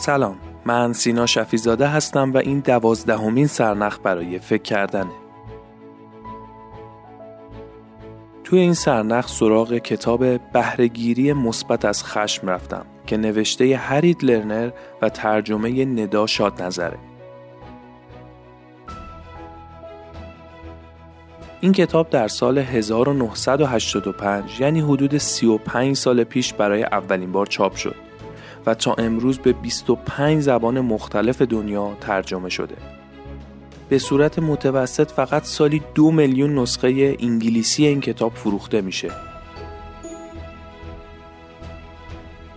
سلام، من سینا شفیزاده هستم و این 12مین سرنخ برای فکر کردنه. توی این سرنخ سراغ کتاب بهره‌گیری مثبت از خشم رفتم که نوشته هریت لرنر و ترجمه ندا شاد نظره. این کتاب در سال 1985 یعنی حدود 35 سال پیش برای اولین بار چاپ شد و تا امروز به 25 زبان مختلف دنیا ترجمه شده. به صورت متوسط فقط سالی 2 میلیون نسخه انگلیسی این کتاب فروخته میشه.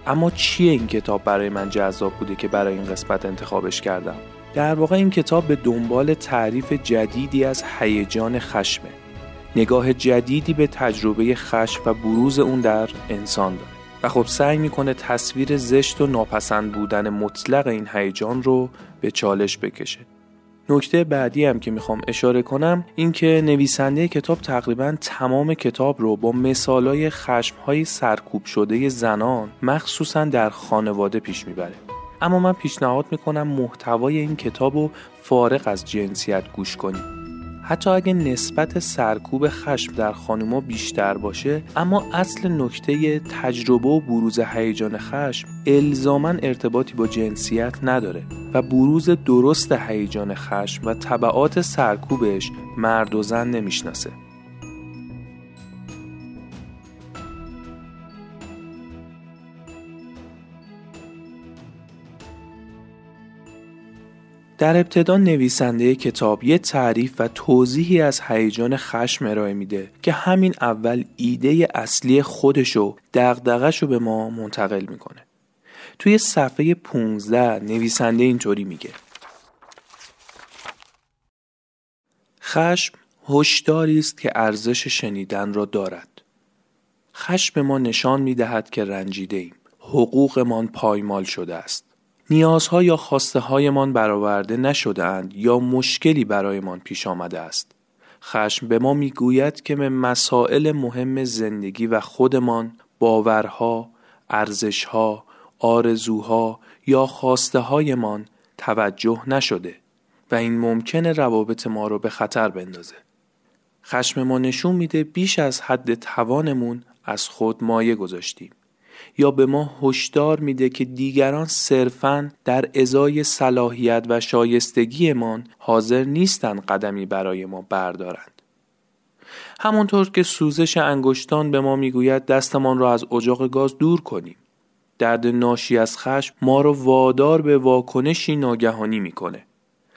اما چیه این کتاب برای من جذاب بوده که برای این قسمت انتخابش کردم؟ در واقع این کتاب به دنبال تعریف جدیدی از هیجان خشمه. نگاه جدیدی به تجربه خشم و بروز اون در انسان داره و خب سعی میکنه تصویر زشت و ناپسند بودن مطلق این هیجان رو به چالش بکشه. نکته بعدی هم که میخوام اشاره کنم این که نویسنده کتاب تقریباً تمام کتاب رو با مثالای خشم‌های سرکوب شده زنان مخصوصاً در خانواده پیش میبره. اما من پیشنهاد میکنم محتوای این کتاب رو فارغ از جنسیت گوش کنید. حتی اگه نسبت سرکوب خشم در خانوما بیشتر باشه، اما اصل نکته تجربه و بروز هیجان خشم الزاماً ارتباطی با جنسیت نداره و بروز درست هیجان خشم و تبعات سرکوبش مرد و زن نمیشناسه. در ابتدا نویسنده کتاب یه تعریف و توضیحی از هیجان خشم ارائه میده که همین اول ایده اصلی خودشو دغدغه‌شو به ما منتقل میکنه. توی صفحه 15 نویسنده اینطوری میگه: خشم هوشداری است که ارزش شنیدن را دارد. خشم ما نشان میدهد که رنجیده ایم، حقوقمان پایمال شده است، نیازها یا خواسته هایمان برآورده نشده اند یا مشکلی برایمان پیش آمده است. خشم به ما میگوید که به مسائل مهم زندگی و خودمان، باورها، ارزشها، آرزوها یا خواسته هایمان توجه نشده و این ممکنه روابط ما رو به خطر بندازه. خشم ما نشون میده بیش از حد توانمون از خود مایه گذاشتیم یا به ما هشدار میده که دیگران صرفاً در ازای صلاحیت و شایستگیمان حاضر نیستن قدمی برای ما بردارند. همونطور که سوزش انگشتان به ما میگوید دستمان را از اجاق گاز دور کنیم، درد ناشی از خشم ما را وادار به واکنشی ناگهانی میکنه.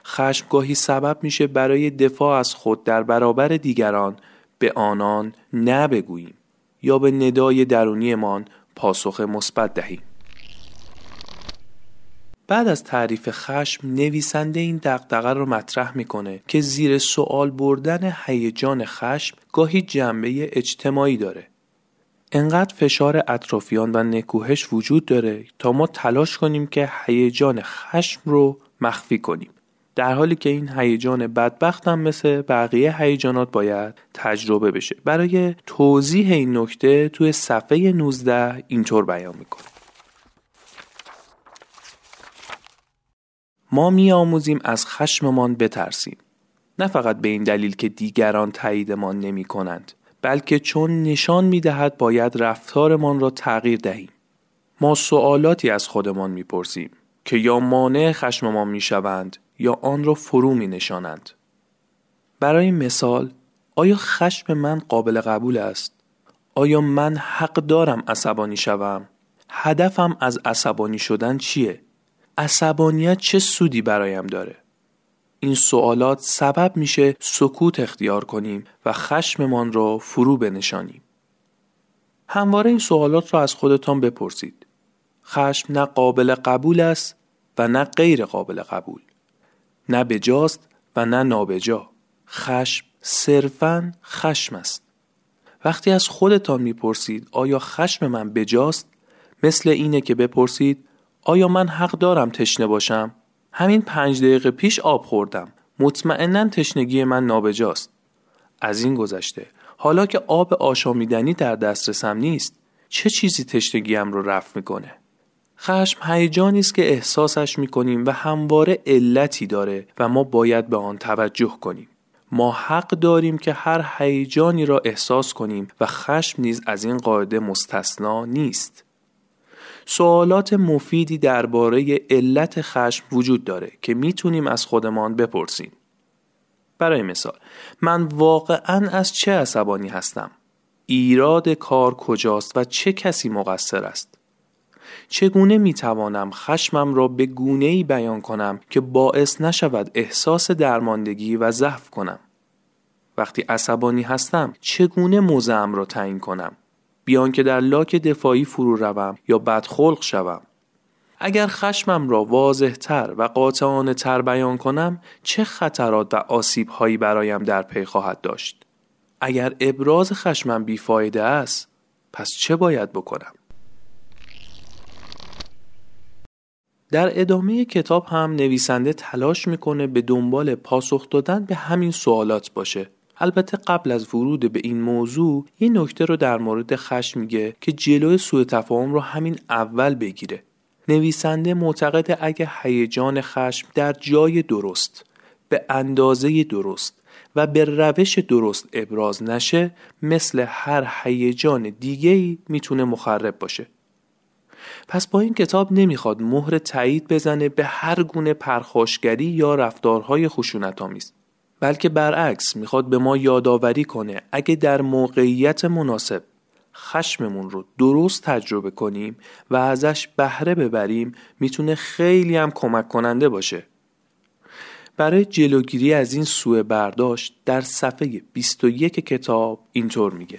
خشم گاهی سبب میشه برای دفاع از خود در برابر دیگران به آنان نبگوییم یا به ندای درونیمان پاسخ مثبت دهیم. بعد از تعریف خشم نویسنده این دغدغه رو مطرح میکنه که زیر سوال بردن هیجان خشم گاهی جنبه اجتماعی داره. انقدر فشار اطرافیان و نکوهش وجود داره تا ما تلاش کنیم که هیجان خشم رو مخفی کنیم، در حالی که این هیجان بدبخت هم مثل بقیه هیجانات باید تجربه بشه. برای توضیح این نکته توی صفحه 19 اینطور بیان میکنه: ما میآموزیم از خشممان بترسیم، نه فقط به این دلیل که دیگران تاییدمان نمی کنند، بلکه چون نشان میدهد باید رفتارمان را تغییر دهیم. ما سوالاتی از خودمان میپرسیم که یا مانع خشممان میشوند یا آن را فرو می نشانند. برای مثال، آیا خشم من قابل قبول است؟ آیا من حق دارم عصبانی شوم؟ هدفم از عصبانی شدن چیه؟ عصبانیت چه سودی برایم داره؟ این سوالات سبب میشه سکوت اختیار کنیم و خشممان را فرو بنشانیم. همواره این سوالات را از خودتان بپرسید. خشم نه قابل قبول است و نه غیر قابل قبول، نه بجاست و نه نابجا. خشم صرفاً خشم است. وقتی از خودتان میپرسید آیا خشم من بجاست، مثل اینه که بپرسید آیا من حق دارم تشنه باشم؟ همین 5 دقیقه پیش آب خوردم، مطمئناً تشنگی من نابجاست. از این گذشته، حالا که آب آشامیدنی در دسترسم نیست، چه چیزی تشنگیم رو رفع میکنه؟ خشم هیجانی است که احساسش می‌کنیم و همواره علتی داره و ما باید به آن توجه کنیم. ما حق داریم که هر هیجانی را احساس کنیم و خشم نیز از این قاعده مستثنا نیست. سوالات مفیدی درباره علت خشم وجود داره که میتونیم از خودمان بپرسیم. برای مثال، من واقعاً از چه عصبانی هستم؟ ایراد کار کجاست و چه کسی مقصر است؟ چگونه میتوانم خشمم را به گونه‌ای بیان کنم که باعث نشود احساس درماندگی و ضعف کنم؟ وقتی عصبانی هستم چگونه موضعم را تعیین کنم؟ بیان که در لاک دفاعی فرو روم یا بدخلق شوم. اگر خشمم را واضح‌تر و قاطعانه‌تر بیان کنم چه خطرات و آسیب‌هایی برایم در پی خواهد داشت؟ اگر ابراز خشمم بی‌فایده است پس چه باید بکنم؟ در ادامه کتاب هم نویسنده تلاش میکنه به دنبال پاسخ دادن به همین سوالات باشه. البته قبل از ورود به این موضوع یه نکته رو در مورد خشم میگه که جلوی سوء تفاهم رو همین اول بگیره. نویسنده معتقده اگه هیجان خشم در جای درست، به اندازه درست و به روش درست ابراز نشه، مثل هر هیجان دیگه‌ای میتونه مخرب باشه. پس با این کتاب نمیخواد مهر تایید بزنه به هر گونه پرخاشگری یا رفتارهای خشونت‌آمیز، بلکه برعکس میخواد به ما یادآوری کنه اگه در موقعیت مناسب خشممون رو درست تجربه کنیم و ازش بهره ببریم میتونه خیلی هم کمک کننده باشه. برای جلوگیری از این سوء برداشت در صفحه 21 کتاب اینطور میگه: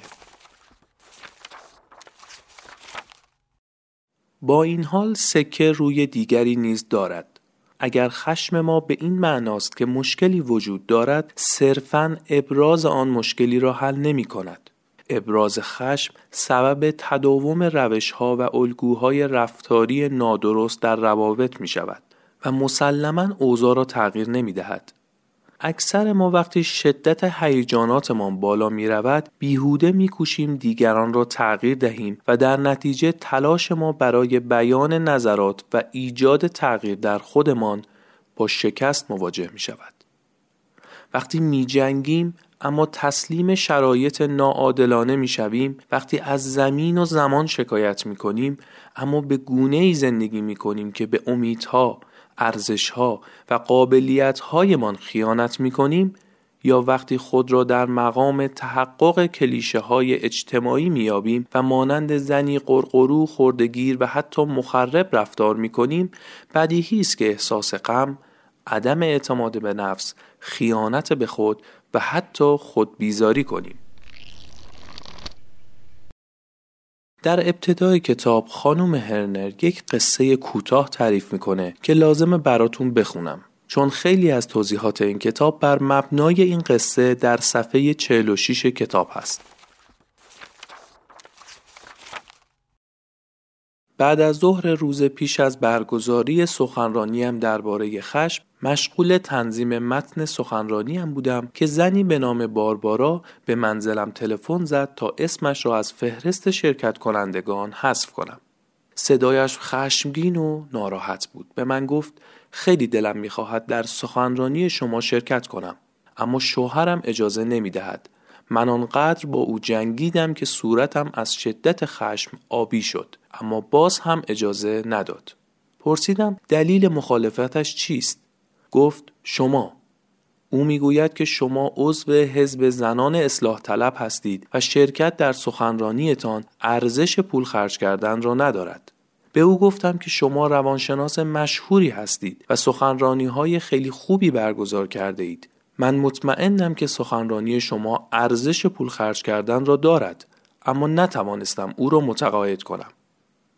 با این حال سکه روی دیگری نیز دارد. اگر خشم ما به این معناست که مشکلی وجود دارد، صرفاً ابراز آن مشکلی را حل نمی کند. ابراز خشم سبب تداوم روش‌ها و الگوهای رفتاری نادرست در روابط می شود و مسلماً اوضاع را تغییر نمی دهد. اکثر ما وقتی شدت هیجاناتمان بالا می رود بیهوده می کوشیم دیگران را تغییر دهیم و در نتیجه تلاش ما برای بیان نظرات و ایجاد تغییر در خودمان با شکست مواجه می شود. وقتی می جنگیم اما تسلیم شرایط ناعادلانه می شویم، وقتی از زمین و زمان شکایت می کنیم اما به گونه ای زندگی می کنیم که به امیدها، ارزش‌ها و قابلیت‌هایمان خیانت می‌کنیم، یا وقتی خود را در مقام تحقق کلیشه‌های اجتماعی می‌یابیم و مانند زنی قرقرو، خرده‌گیر و حتی مخرب رفتار می‌کنیم، بدیهی است که احساس غم، عدم اعتماد به نفس، خیانت به خود و حتی خودبیزاری کنیم. در ابتدای کتاب خانم هرنر یک قصه کوتاه تعریف میکنه که لازمه براتون بخونم، چون خیلی از توضیحات این کتاب بر مبنای این قصه در صفحه 46 کتاب هست. بعد از ظهر روز پیش از برگزاری سخنرانیم درباره خشم مشغول تنظیم متن سخنرانیم بودم که زنی به نام باربارا به منزلم تلفن زد تا اسمش را از فهرست شرکت کنندگان حذف کنم. صدایش خشمگین و ناراحت بود. به من گفت خیلی دلم می‌خواهد در سخنرانی شما شرکت کنم، اما شوهرم اجازه نمی‌دهد. من آنقدر با او جنگیدم که صورتم از شدت خشم آبی شد، اما باز هم اجازه نداد. پرسیدم دلیل مخالفتش چیست؟ گفت شما. او میگوید که شما عضو حزب زنان اصلاح طلب هستید و شرکت در سخنرانیتان ارزش پول خرج کردن را ندارد. به او گفتم که شما روانشناس مشهوری هستید و سخنرانی‌های خیلی خوبی برگزار کرده اید. من مطمئنم که سخنرانی شما ارزش پول خرج کردن را دارد، اما نتوانستم او را متقاعد کنم.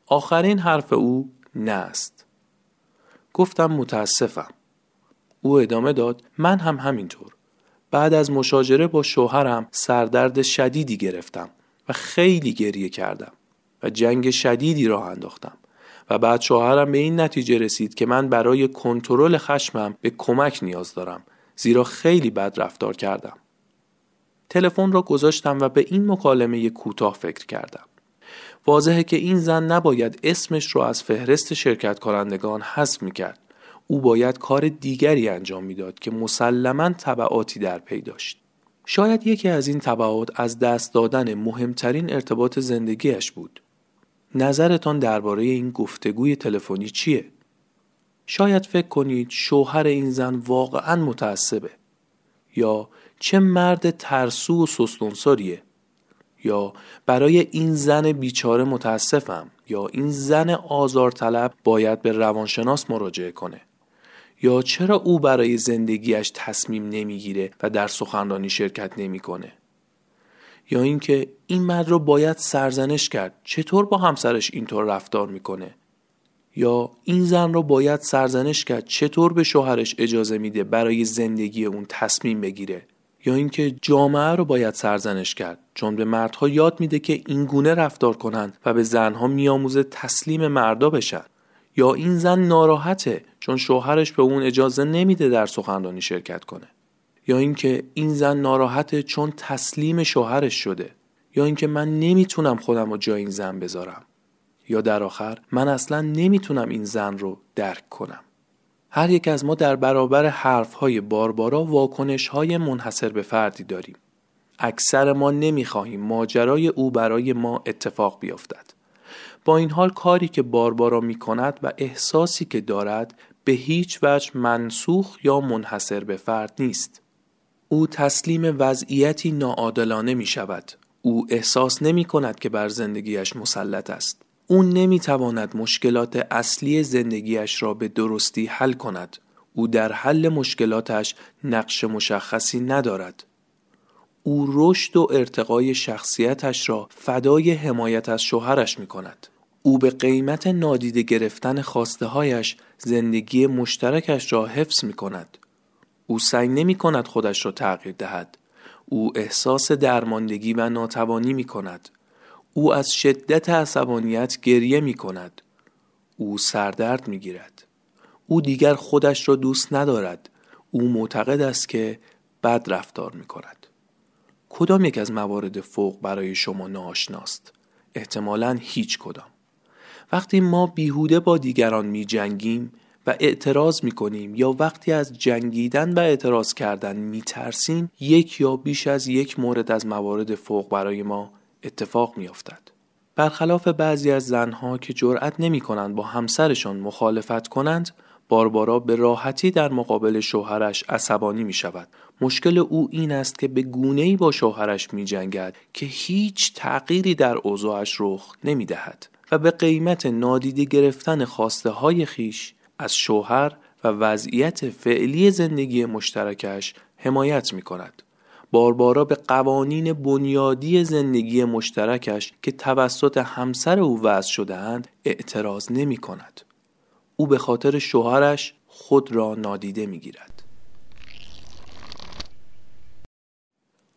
آخرین حرف او نه است. گفتم متاسفم. او ادامه داد من هم همینطور. بعد از مشاجره با شوهرم سردرد شدیدی گرفتم و خیلی گریه کردم و جنگ شدیدی راه انداختم و بعد شوهرم به این نتیجه رسید که من برای کنترل خشمم به کمک نیاز دارم، زیرا خیلی بد رفتار کردم. تلفن را گذاشتم و به این مکالمه کوتاه فکر کردم. واضحه که این زن نباید اسمش رو از فهرست شرکت کنندگان حذف میکرد. او باید کار دیگری انجام میداد که مسلماً تبعاتی در پی داشت. شاید یکی از این تبعات از دست دادن مهمترین ارتباط زندگیش بود. نظرتان درباره این گفتگوی تلفنی چیه؟ شاید فکر کنید شوهر این زن واقعاً متعصبه، یا چه مرد ترسو و سستانساریه، یا برای این زن بیچاره متاسفم، یا این زن آزارطلب باید به روانشناس مراجعه کنه، یا چرا او برای زندگیش تصمیم نمیگیره و در سخنرانی شرکت نمیکنه، یا اینکه این مرد رو باید سرزنش کرد، چطور با همسرش اینطور رفتار میکنه، یا این زن رو باید سرزنش کرد، چطور به شوهرش اجازه میده برای زندگی اون تصمیم بگیره، یا اینکه جامعه رو باید سرزنش کرد، چون به مردها یاد میده که این گونه رفتار کنند و به زنها میآموزه تسلیم مردا بشن، یا این زن ناراحته چون شوهرش به اون اجازه نمیده در سخنرانی شرکت کنه، یا اینکه این زن ناراحته چون تسلیم شوهرش شده، یا اینکه من نمیتونم خودم رو جای این زن بذارم، یا در آخر من اصلا نمیتونم این زن رو درک کنم. هر یک از ما در برابر حرفهای باربارا واکنشهای منحصر به فردی داریم. اکثر ما نمیخواهیم ماجرای او برای ما اتفاق بیفتد. با این حال کاری که باربارا میکند و احساسی که دارد به هیچ وجه منسوخ یا منحصر به فرد نیست. او تسلیم وضعیتی ناعادلانه میشود. او احساس نمیکند که بر زندگیش مسلط است. او نمیتواند مشکلات اصلی زندگیش را به درستی حل کند. او در حل مشکلاتش نقش مشخصی ندارد. او رشد و ارتقای شخصیتش را فدای حمایت از شوهرش می کند. او به قیمت نادیده گرفتن خواسته هایش زندگی مشترکش را حفظ می کند. او سعی نمی کند خودش را تغییر دهد. او احساس درماندگی و ناتوانی می کند. او از شدت عصبانیت گریه می کند. او سردرد می گیرد. او دیگر خودش را دوست ندارد. او معتقد است که بد رفتار می کند. کدام یک از موارد فوق برای شما ناآشناست؟ احتمالاً هیچ کدام. وقتی ما بیهوده با دیگران می جنگیم و اعتراض می کنیم، یا وقتی از جنگیدن و اعتراض کردن می ترسیم، یک یا بیش از یک مورد از موارد فوق برای ما اتفاق می افتد. برخلاف بعضی از زنها که جرأت نمی کنند با همسرشان مخالفت کنند، باربارا به راحتی در مقابل شوهرش عصبانی می شود. مشکل او این است که به گونه‌ای با شوهرش می جنگد که هیچ تغییری در اوضاعش رخ نمی دهد و به قیمت نادیده گرفتن خواسته های خیش از شوهر و وضعیت فعلی زندگی مشترکش حمایت می کند. باربارا به قوانین بنیادی زندگی مشترکش که توسط همسر او وضع شده‌اند اعتراض نمی کند. او به خاطر شوهرش خود را نادیده می گیرد.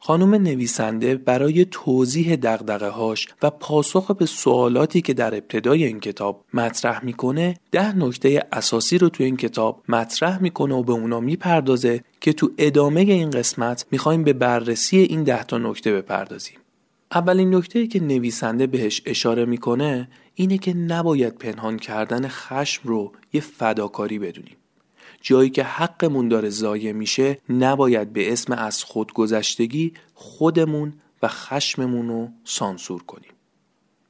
خانم نویسنده برای توضیح دغدغه‌هاش و پاسخ به سوالاتی که در ابتدای این کتاب مطرح میکنه، 10 نکته اساسی رو تو این کتاب مطرح میکنه و به اونا میپردازه که تو ادامه این قسمت میخوایم به بررسی این 10 نکته بپردازیم. اولین نکته‌ای که نویسنده بهش اشاره میکنه اینه که نباید پنهان کردن خشم رو یه فداکاری بدونیم. جایی که حقمون داره ضایع میشه نباید به اسم از خودگذشتگی خودمون و خشممون رو سانسور کنیم.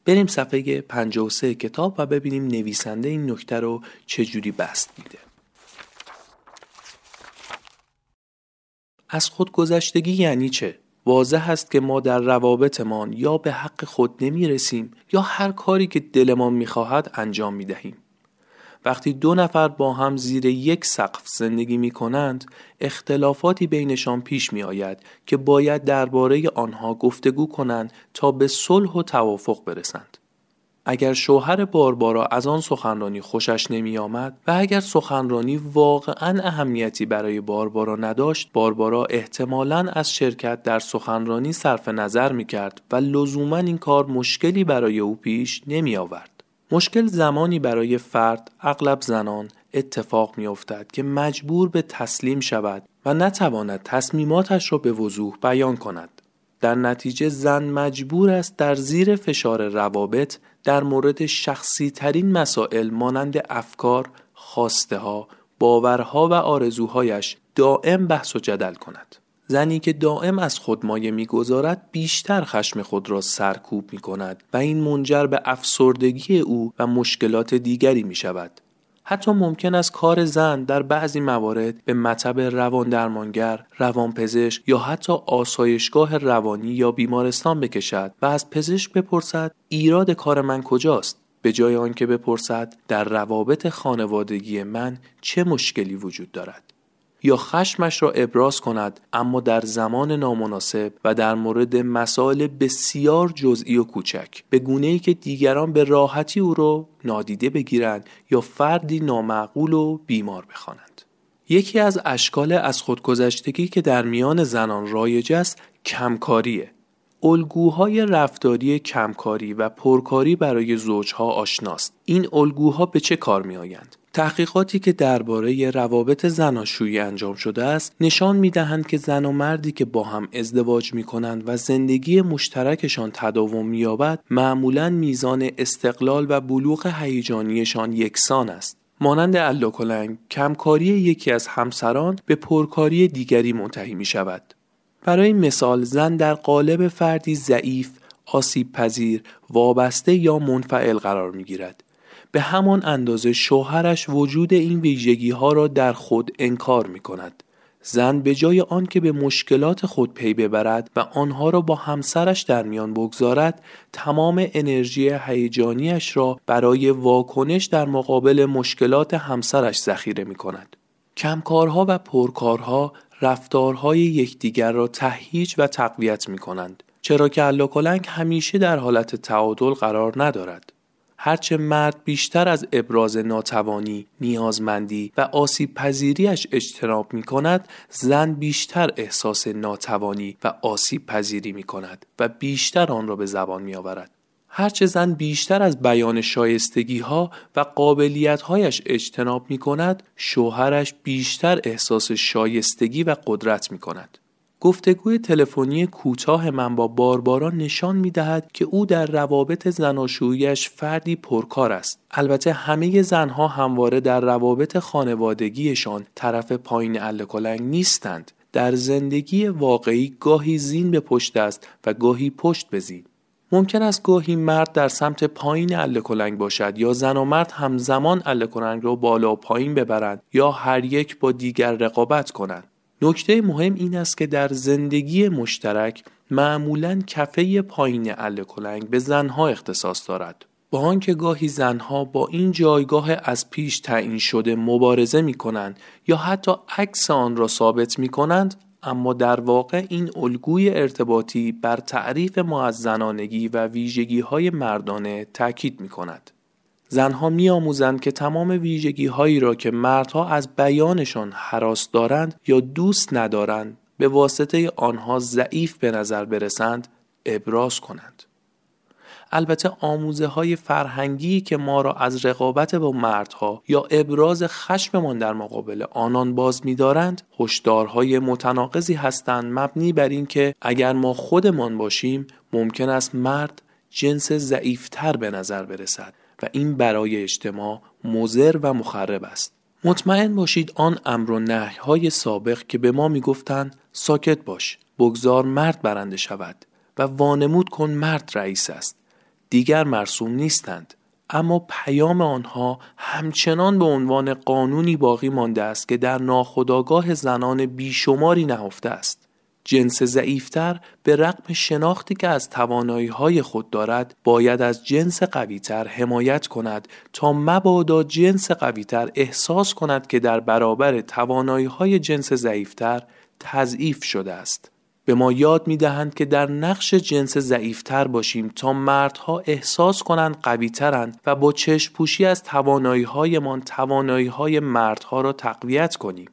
بریم صفحه 53 کتاب و ببینیم نویسنده این نکته رو چجوری بسط میده. از خودگذشتگی یعنی چه؟ واضح است که ما در روابطمان یا به حق خود نمیرسیم یا هر کاری که دلمان میخواهد انجام میدهیم. وقتی 2 نفر با هم زیر یک سقف زندگی می کنند، اختلافاتی بینشان پیش می آید که باید درباره آنها گفتگو کنند تا به صلح و توافق برسند. اگر شوهر باربارا از آن سخنرانی خوشش نمی آمد و اگر سخنرانی واقعاً اهمیتی برای باربارا نداشت، باربارا احتمالاً از شرکت در سخنرانی صرف نظر می کرد و لزوماً این کار مشکلی برای او پیش نمی آورد. مشکل زمانی برای فرد، اغلب زنان، اتفاق می افتد که مجبور به تسلیم شود و نتواند تصمیماتش را به وضوح بیان کند. در نتیجه زن مجبور است در زیر فشار روابط در مورد شخصی ترین مسائل مانند افکار، خواسته ها، باورها و آرزوهایش دائم بحث و جدل کند. زنی که دائم از خود مایه می‌گذارد بیشتر خشم خود را سرکوب می‌کند و این منجر به افسردگی او و مشکلات دیگری می‌شود. حتی ممکن است کار زن در بعضی موارد به مطب رواندرمانگر، روانپزشک یا حتی آسایشگاه روانی یا بیمارستان بکشد و از پزشک بپرسد ایراد کار من کجاست، به جای آنکه بپرسد در روابط خانوادگی من چه مشکلی وجود دارد. یا خشمش را ابراز کند اما در زمان نامناسب و در مورد مسائل بسیار جزئی و کوچک، به گونه‌ای که دیگران به راحتی او را نادیده بگیرند یا فردی نامعقول و بیمار بخوانند. یکی از اشکال از خودگذشتگی که در میان زنان رایج است کمکاریه. الگوهای رفتاری کمکاری و پرکاری برای زوجها آشناست. این الگوها به چه کار می‌آیند؟ تحقیقاتی که درباره روابط زناشویی انجام شده است نشان می‌دهند که زن و مردی که با هم ازدواج می‌کنند و زندگی مشترکشان تداوم می‌یابد معمولاً میزان استقلال و بلوغ هیجانیشان یکسان است. مانند الله‌کلنگ، کمکاری یکی از همسران به پرکاری دیگری منتهی می‌شود. برای مثال زن در قالب فردی ضعیف، آسیب‌پذیر، وابسته یا منفعل قرار می‌گیرد. به همان اندازه شوهرش وجود این ویژگی‌ها را در خود انکار می‌کند. زن به جای آن که به مشکلات خود پی ببرد و آنها را با همسرش در میان بگذارد، تمام انرژی هیجانیش را برای واکنش در مقابل مشکلات همسرش ذخیره می‌کند. کمکارها و پرکارها رفتارهای یکدیگر را تهییج و تقویت می‌کنند، چرا که الله‌کلنگ همیشه در حالت تعادل قرار ندارد. هرچه مرد بیشتر از ابراز ناتوانی، نیازمندی و آسیب پذیریش اجتناب می کند، زن بیشتر احساس ناتوانی و آسیب پذیری می کند و بیشتر آن را به زبان می آورد. هرچه زن بیشتر از بیان شایستگی ها و قابلیت هایش اجتناب می کند، شوهرش بیشتر احساس شایستگی و قدرت می کند. گفتگوی تلفنی کوتاه من با باربارا نشان می‌دهد که او در روابط زناشویی‌اش فردی پرکار است. البته همه زنها همواره در روابط خانوادگیشان طرف پایین الله‌کلنگ نیستند. در زندگی واقعی گاهی زین به پشت است و گاهی پشت به زین. ممکن است گاهی مرد در سمت پایین الله‌کلنگ باشد یا زن و مرد همزمان الله‌کلنگ را بالا و پایین ببرند یا هر یک با دیگر رقابت کنند. نکته مهم این است که در زندگی مشترک معمولاً کفه پایین الله‌کلنگ به زنها اختصاص دارد. با آنکه گاهی زنها با این جایگاه از پیش تعیین شده مبارزه می‌کنند یا حتی عکس آن را ثابت می‌کنند، اما در واقع این الگوی ارتباطی بر تعریف ما از زنانگی و ویژگی‌های مردانه تأکید می‌کند. زنها می‌آموزند که تمام ویژگی‌هایی را که مردها از بیانشان هراس دارند یا دوست ندارند به واسطه آنها ضعیف به نظر برسند ابراز کنند. البته آموزه‌های فرهنگی که ما را از رقابت با مردها یا ابراز خشممان در مقابل آنان باز می‌دارند هشدارهای متناقضی هستند، مبنی بر این که اگر ما خودمان باشیم ممکن است مرد جنس ضعیف‌تر به نظر برسد و این برای اجتماع مضر و مخرب است. مطمئن باشید آن امر و نهی‌های سابق که به ما میگفتند ساکت باش، بگذار مرد برنده شود و وانمود کن مرد رئیس است، دیگر مرسوم نیستند، اما پیام آنها همچنان به عنوان قانونی باقی مانده است که در ناخودآگاه زنان بیشماری نهفته است. جنس ضعیفتر به رغم شناختی که از توانایی‌های خود دارد باید از جنس قوی‌تر حمایت کند تا مبادا جنس قوی‌تر احساس کند که در برابر توانایی‌های جنس ضعیفتر تضعیف شده است. به ما یاد می‌دهند که در نقش جنس ضعیفتر باشیم تا مردها احساس کنند قوی‌ترند و با چشم‌پوشی از توانایی‌هایمان توانایی‌های مردها را تقویت کنیم.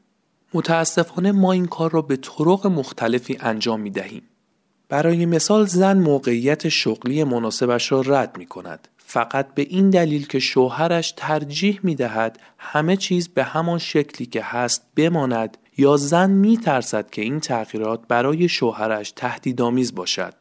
متاسفانه ما این کار را به طرق مختلفی انجام می دهیم. برای مثال زن موقعیت شغلی مناسبش را رد می کند، فقط به این دلیل که شوهرش ترجیح می دهد همه چیز به همان شکلی که هست بماند یا زن می‌ترسد که این تغییرات برای شوهرش تهدیدآمیز باشد.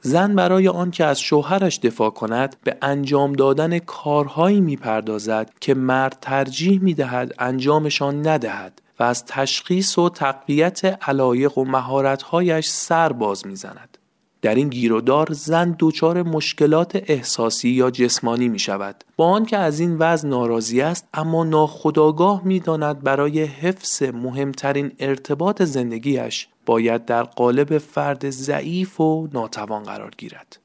زن برای آن که از شوهرش دفاع کند به انجام دادن کارهایی می‌پردازد که مرد ترجیح می‌دهد انجامشان ندهد و از تشخیص و تقویت علایق و مهارت‌هایش سر باز می‌زند. در این گیرودار زن دچار مشکلات احساسی یا جسمانی می شود. با آنکه از این وضع ناراضی است، اما ناخودآگاه می داند برای حفظ مهمترین ارتباط زندگیش باید در قالب فرد ضعیف و ناتوان قرار گیرد.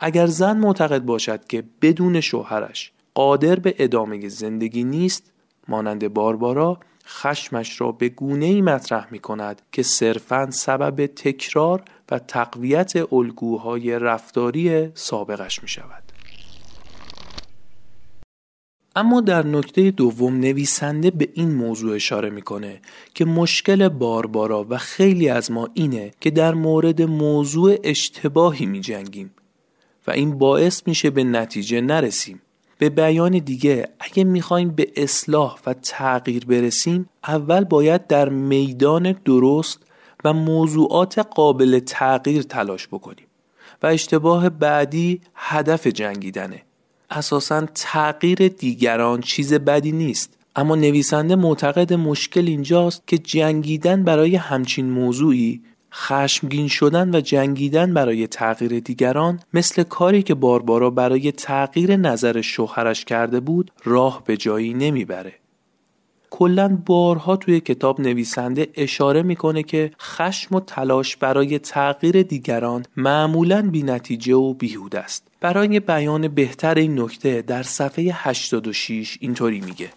اگر زن معتقد باشد که بدون شوهرش قادر به ادامه زندگی نیست، مانند باربارا، خشمش را به گونه‌ای مطرح می‌کند که صرفاً سبب تکرار و تقویت الگوهای رفتاری سابقش می‌شود. اما در نکته دوم نویسنده به این موضوع اشاره می‌کنه که مشکل باربارا و خیلی از ما اینه که در مورد موضوع اشتباهی می‌جنگیم و این باعث میشه به نتیجه نرسیم. به بیان دیگه، اگه میخوایم به اصلاح و تغییر برسیم، اول باید در میدان درست و موضوعات قابل تغییر تلاش بکنیم و اشتباه بعدی هدف جنگیدنه. اساساً تغییر دیگران چیز بدی نیست، اما نویسنده معتقد مشکل اینجاست که جنگیدن برای همچین موضوعی، خشمگین شدن و جنگیدن برای تغییر دیگران، مثل کاری که باربارا برای تغییر نظر شوهرش کرده بود، راه به جایی نمیبره. کلاً بارها توی کتاب نویسنده اشاره میکنه که خشم و تلاش برای تغییر دیگران معمولاً بی‌نتیجه و بیهوده است. برای بیان بهتر این نکته در صفحه 86 اینطوری میگه: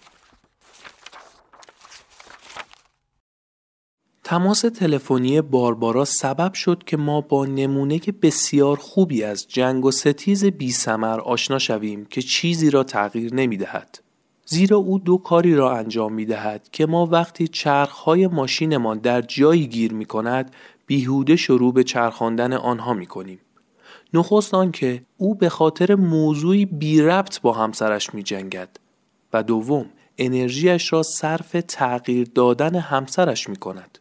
تماس تلفنی باربارا سبب شد که ما با نمونه بسیار خوبی از جنگ و ستیز بی ثمر آشنا شویم که چیزی را تغییر نمی دهد. زیرا او دو کاری را انجام می دهد که ما وقتی چرخهای ماشینمان در جایی گیر می کند بیهوده شروع به چرخاندن آنها می کنیم. نخست آن که او به خاطر موضوعی بی ربط با همسرش می جنگد و دوم انرژیش را صرف تغییر دادن همسرش می کند.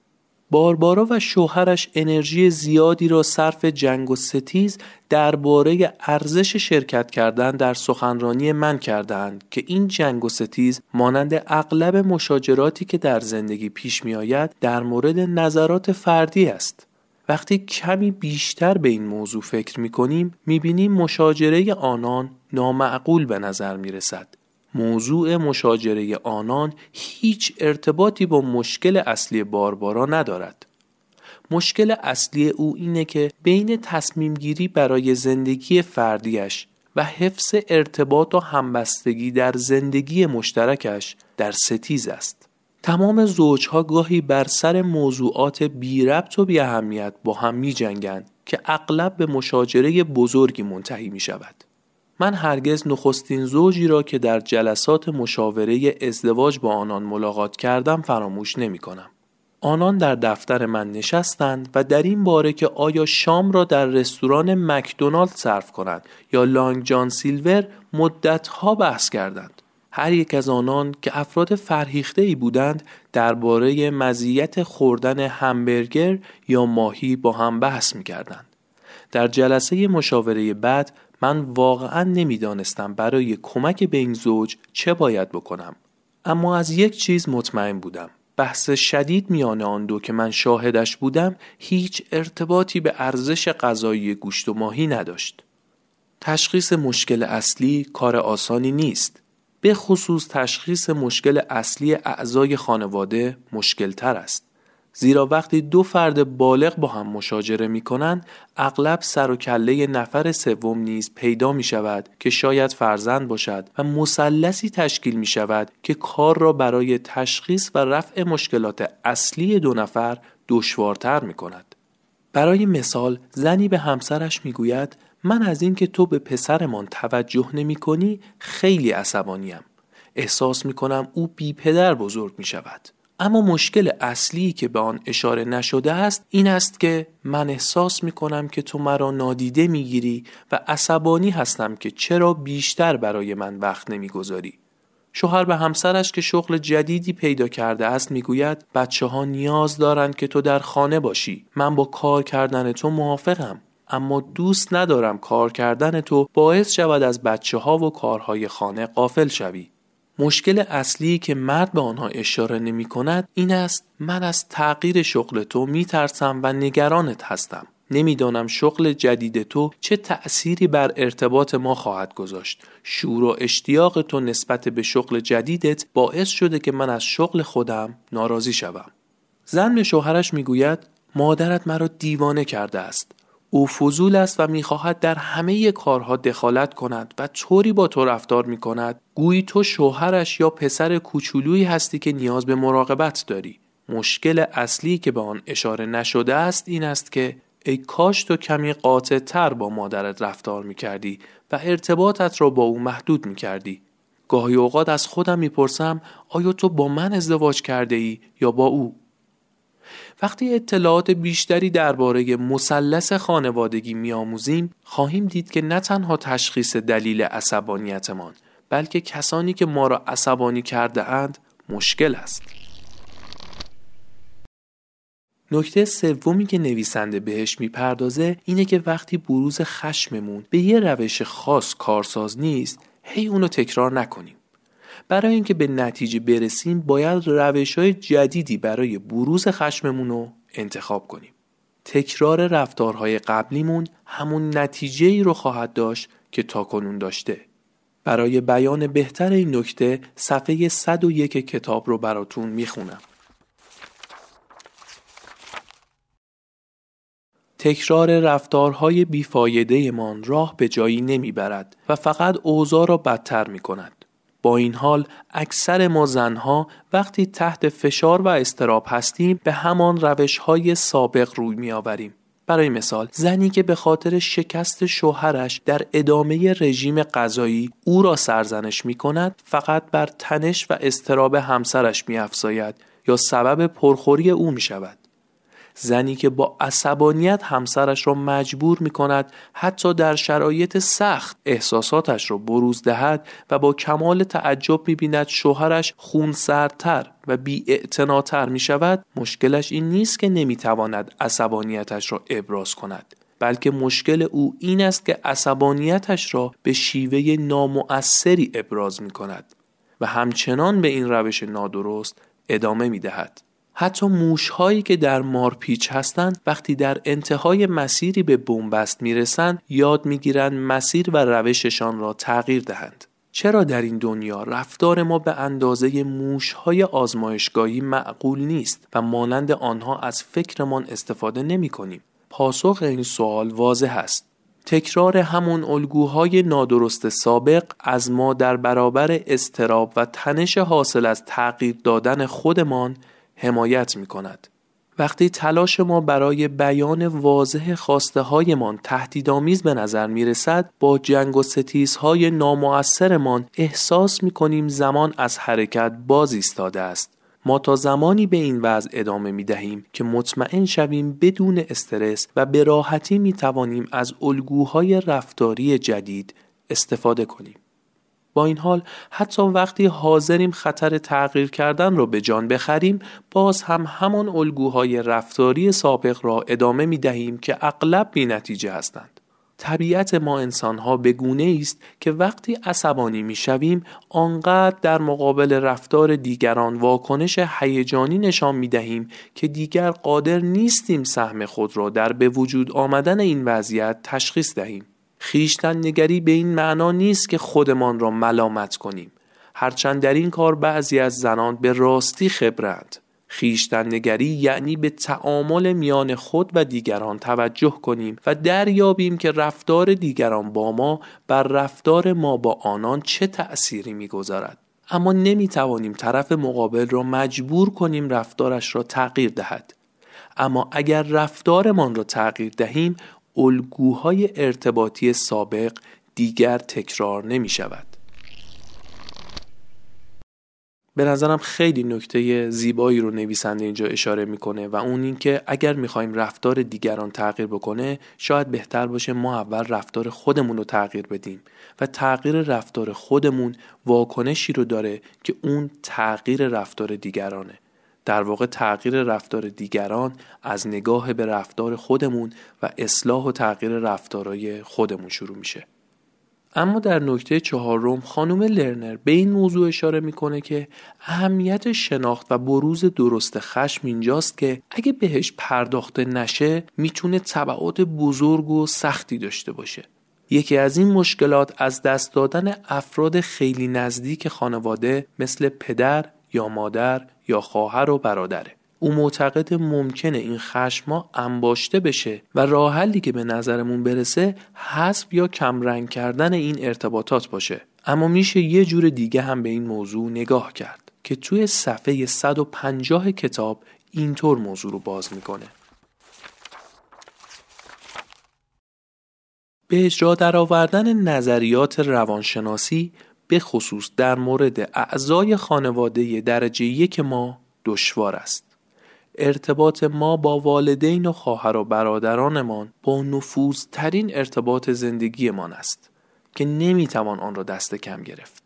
باربارا و شوهرش انرژی زیادی را صرف جنگ و ستیز درباره ارزش شرکت کردن در سخنرانی من کردند که این جنگ و ستیز مانند اغلب مشاجراتی که در زندگی پیش می آید در مورد نظرات فردی است. وقتی کمی بیشتر به این موضوع فکر می کنیم می بینیم مشاجره آنان نامعقول به نظر می رسد. موضوع مشاجره آنان هیچ ارتباطی با مشکل اصلی باربارا ندارد. مشکل اصلی او اینه که بین تصمیم گیری برای زندگی فردیش و حفظ ارتباط و همبستگی در زندگی مشترکش در ستیز است. تمام زوجها گاهی بر سر موضوعات بی ربط و بی اهمیت با هم می جنگند که اغلب به مشاجره بزرگی منتهی می شود. من هرگز نخستین زوجی را که در جلسات مشاوره ازدواج با آنان ملاقات کردم فراموش نمی کنم. آنان در دفتر من نشستند و در این باره که آیا شام را در رستوران مکدونالد صرف کنند یا لانگ جان سیلور مدتها بحث کردند. هر یک از آنان که افراد فرهیخته‌ای بودند درباره مزیت خوردن همبرگر یا ماهی با هم بحث می کردند. در جلسه مشاوره بعد من واقعا نمیدانستم برای کمک به این زوج چه باید بکنم، اما از یک چیز مطمئن بودم: بحث شدید میان آن دو که من شاهدش بودم هیچ ارتباطی به ارزش غذایی گوشت و ماهی نداشت. تشخیص مشکل اصلی کار آسانی نیست، به خصوص تشخیص مشکل اصلی اعضای خانواده مشکل تر است، زیرا وقتی دو فرد بالغ با هم مشاجره می کنند اغلب سر و کله نفر سوم نیز پیدا می شود که شاید فرزند باشد و مثلثی تشکیل می شود که کار را برای تشخیص و رفع مشکلات اصلی دو نفر دشوارتر می کند. برای مثال زنی به همسرش می گوید: من از این که تو به پسرمان توجه نمی کنی خیلی عصبانیم، احساس می کنم او بی پدر بزرگ می شود. اما مشکل اصلی که به آن اشاره نشده است این است که من احساس می کنم که تو مرا نادیده می گیری و عصبانی هستم که چرا بیشتر برای من وقت نمی گذاری. شوهر به همسرش که شغل جدیدی پیدا کرده است میگوید بچه ها نیاز دارند که تو در خانه باشی. من با کار کردن تو موافقم، اما دوست ندارم کار کردن تو باعث شود از بچه ها و کارهای خانه غافل شوی. مشکل اصلی که مرد به آنها اشاره نمی کند این است: من از تغییر شغل تو می ترسم و نگرانت هستم. نمیدانم شغل جدید تو چه تأثیری بر ارتباط ما خواهد گذاشت. شور و اشتیاق تو نسبت به شغل جدیدت باعث شده که من از شغل خودم ناراضی شوم. زن به شوهرش میگوید مادرت مرا دیوانه کرده است. او فضول است و میخواهد در همه کارها دخالت کند و طوری با تو رفتار میکند گویی تو شوهرش یا پسر کوچولویی هستی که نیاز به مراقبت داری. مشکل اصلی که به آن اشاره نشده است این است که ای کاش تو کمی قاطع تر با مادرت رفتار میکردی و ارتباطت را با او محدود میکردی. گاهی اوقات از خودم میپرسم آیا تو با من ازدواج کرده ای یا با او؟ وقتی اطلاعات بیشتری درباره مثلث خانوادگی میآموزیم خواهیم دید که نه تنها تشخیص دلیل عصبانیتمان بلکه کسانی که ما را عصبانی کرده اند مشکل است. نکته سومی که نویسنده بهش میپردازه اینه که وقتی بروز خشممون به یه روش خاص کارساز نیست، هی اونو تکرار نکنیم. برای اینکه به نتیجه برسیم باید روش‌های جدیدی برای بروز خشممون رو انتخاب کنیم. تکرار رفتارهای قبلیمون همون نتیجه‌ای رو خواهد داشت که تاکنون داشته. برای بیان بهتر این نکته صفحه 101 کتاب رو براتون میخونم. تکرار رفتارهای بیفایده من راه به جایی نمی برد و فقط اوضاع را بدتر می کند. با این حال اکثر ما زنها وقتی تحت فشار و اضطراب هستیم به همان روشهای سابق روی می آوریم. برای مثال زنی که به خاطر شکست شوهرش در ادامه رژیم غذایی او را سرزنش می کند فقط بر تنش و اضطراب همسرش می افزاید یا سبب پرخوری او می شود. زنی که با عصبانیت همسرش را مجبور می کند حتی در شرایط سخت احساساتش را بروز دهد و با کمال تعجب می بیند شوهرش خونسردتر و بی‌اعتناتر می شود، مشکلش این نیست که نمی تواند عصبانیتش را ابراز کند، بلکه مشکل او این است که عصبانیتش را به شیوه نامؤثری ابراز می کند و همچنان به این روش نادرست ادامه می دهد. حتی موش‌هایی که در مارپیچ هستند وقتی در انتهای مسیری به بنبست میرسند یاد میگیرند مسیر و روششان را تغییر دهند. چرا در این دنیا رفتار ما به اندازه موش‌های آزمایشگاهی معقول نیست و مانند آنها از فکرمان استفاده نمی‌کنیم؟ پاسخ این سوال واضح است. تکرار همون الگوهای نادرست سابق از ما در برابر اضطراب و تنش حاصل از تغییر دادن خودمان حمایت می کند. وقتی تلاش ما برای بیان واضح خواسته هایمان تهدیدآمیز به نظر می رسد، با جنگ و ستیزهای نامؤثرمان احساس می کنیم زمان از حرکت باز ایستاده است. ما تا زمانی به این وضع ادامه می دهیم که مطمئن شویم بدون استرس و به راحتی می توانیم از الگوهای رفتاری جدید استفاده کنیم. با این حال حتی وقتی حاضریم خطر تغییر کردن را به جان بخریم باز هم همان الگوهای رفتاری سابق را ادامه می دهیم که اغلب بی‌نتیجه هستند. طبیعت ما انسانها بگونه است که وقتی عصبانی می شویم آنقدر در مقابل رفتار دیگران واکنش هیجانی نشان می دهیم که دیگر قادر نیستیم سهم خود را در به وجود آمدن این وضعیت تشخیص دهیم. خویشتن نگری به این معنا نیست که خودمان را ملامت کنیم، هرچند در این کار بعضی از زنان به راستی خبرند. خویشتن نگری یعنی به تعامل میان خود و دیگران توجه کنیم و دریابیم که رفتار دیگران با ما بر رفتار ما با آنان چه تأثیری می‌گذارد. اما نمی‌توانیم طرف مقابل را مجبور کنیم رفتارش را تغییر دهد. اما اگر رفتارمان را تغییر دهیم الگوهای ارتباطی سابق دیگر تکرار نمی شود. به نظرم خیلی نکته زیبایی رو نویسنده اینجا اشاره میکنه و اون این که اگر میخوایم رفتار دیگران تغییر بکنه، شاید بهتر باشه ما اول رفتار خودمون رو تغییر بدیم و تغییر رفتار خودمون واکنشی رو داره که اون تغییر رفتار دیگرانه. در واقع تغییر رفتار دیگران از نگاه به رفتار خودمون و اصلاح و تغییر رفتارهای خودمون شروع میشه. اما در نکته 4 خانم لرنر به این موضوع اشاره میکنه که اهمیت شناخت و بروز درست خشم اینجاست که اگه بهش پرداخته نشه میتونه تبعات بزرگ و سختی داشته باشه. یکی از این مشکلات از دست دادن افراد خیلی نزدیک خانواده مثل پدر یا مادر یا خواهر و برادره. او معتقد ممکنه این خشم‌ها انباشته بشه و راه حلی که به نظرمون برسه حذف یا کمرنگ کردن این ارتباطات باشه. اما میشه یه جور دیگه هم به این موضوع نگاه کرد که توی صفحه 150 کتاب اینطور موضوع رو باز میکنه. به اجرا درآوردن نظریات روانشناسی به خصوص در مورد اعضای خانواده درجه 1 ما دشوار است. ارتباط ما با والدین و خواهر و برادرانمان با نفوذترین ارتباط زندگیمان است که نمیتوان آن را دست کم گرفت.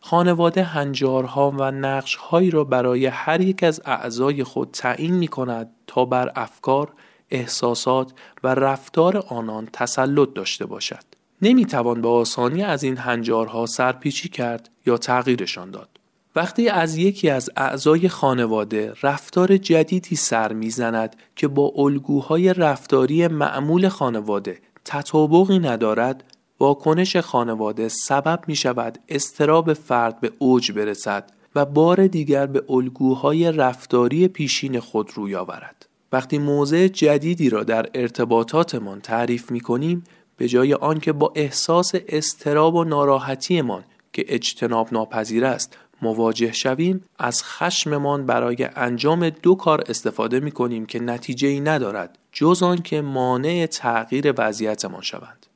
خانواده هنجارها و نقشهایی را برای هر یک از اعضای خود تعیین میکند تا بر افکار، احساسات و رفتار آنان تسلط داشته باشد. نمیتوان به آسانی از این هنجارها سرپیچی کرد یا تغییرشان داد. وقتی از یکی از اعضای خانواده رفتار جدیدی سر میزند که با الگوهای رفتاری معمول خانواده تطابقی ندارد، واکنش خانواده سبب می شود اضطراب فرد به اوج برسد و بار دیگر به الگوهای رفتاری پیشین خود روی آورد. وقتی موضع جدیدی را در ارتباطاتمان تعریف می کنیم، به جای آنکه با احساس اضطراب و ناراحتیمان که اجتناب ناپذیر است مواجه شویم، از خشممان برای انجام 2 کار استفاده می کنیم که نتیجه‌ای ندارد جز آن که مانع تغییر وضعیتمان شوند.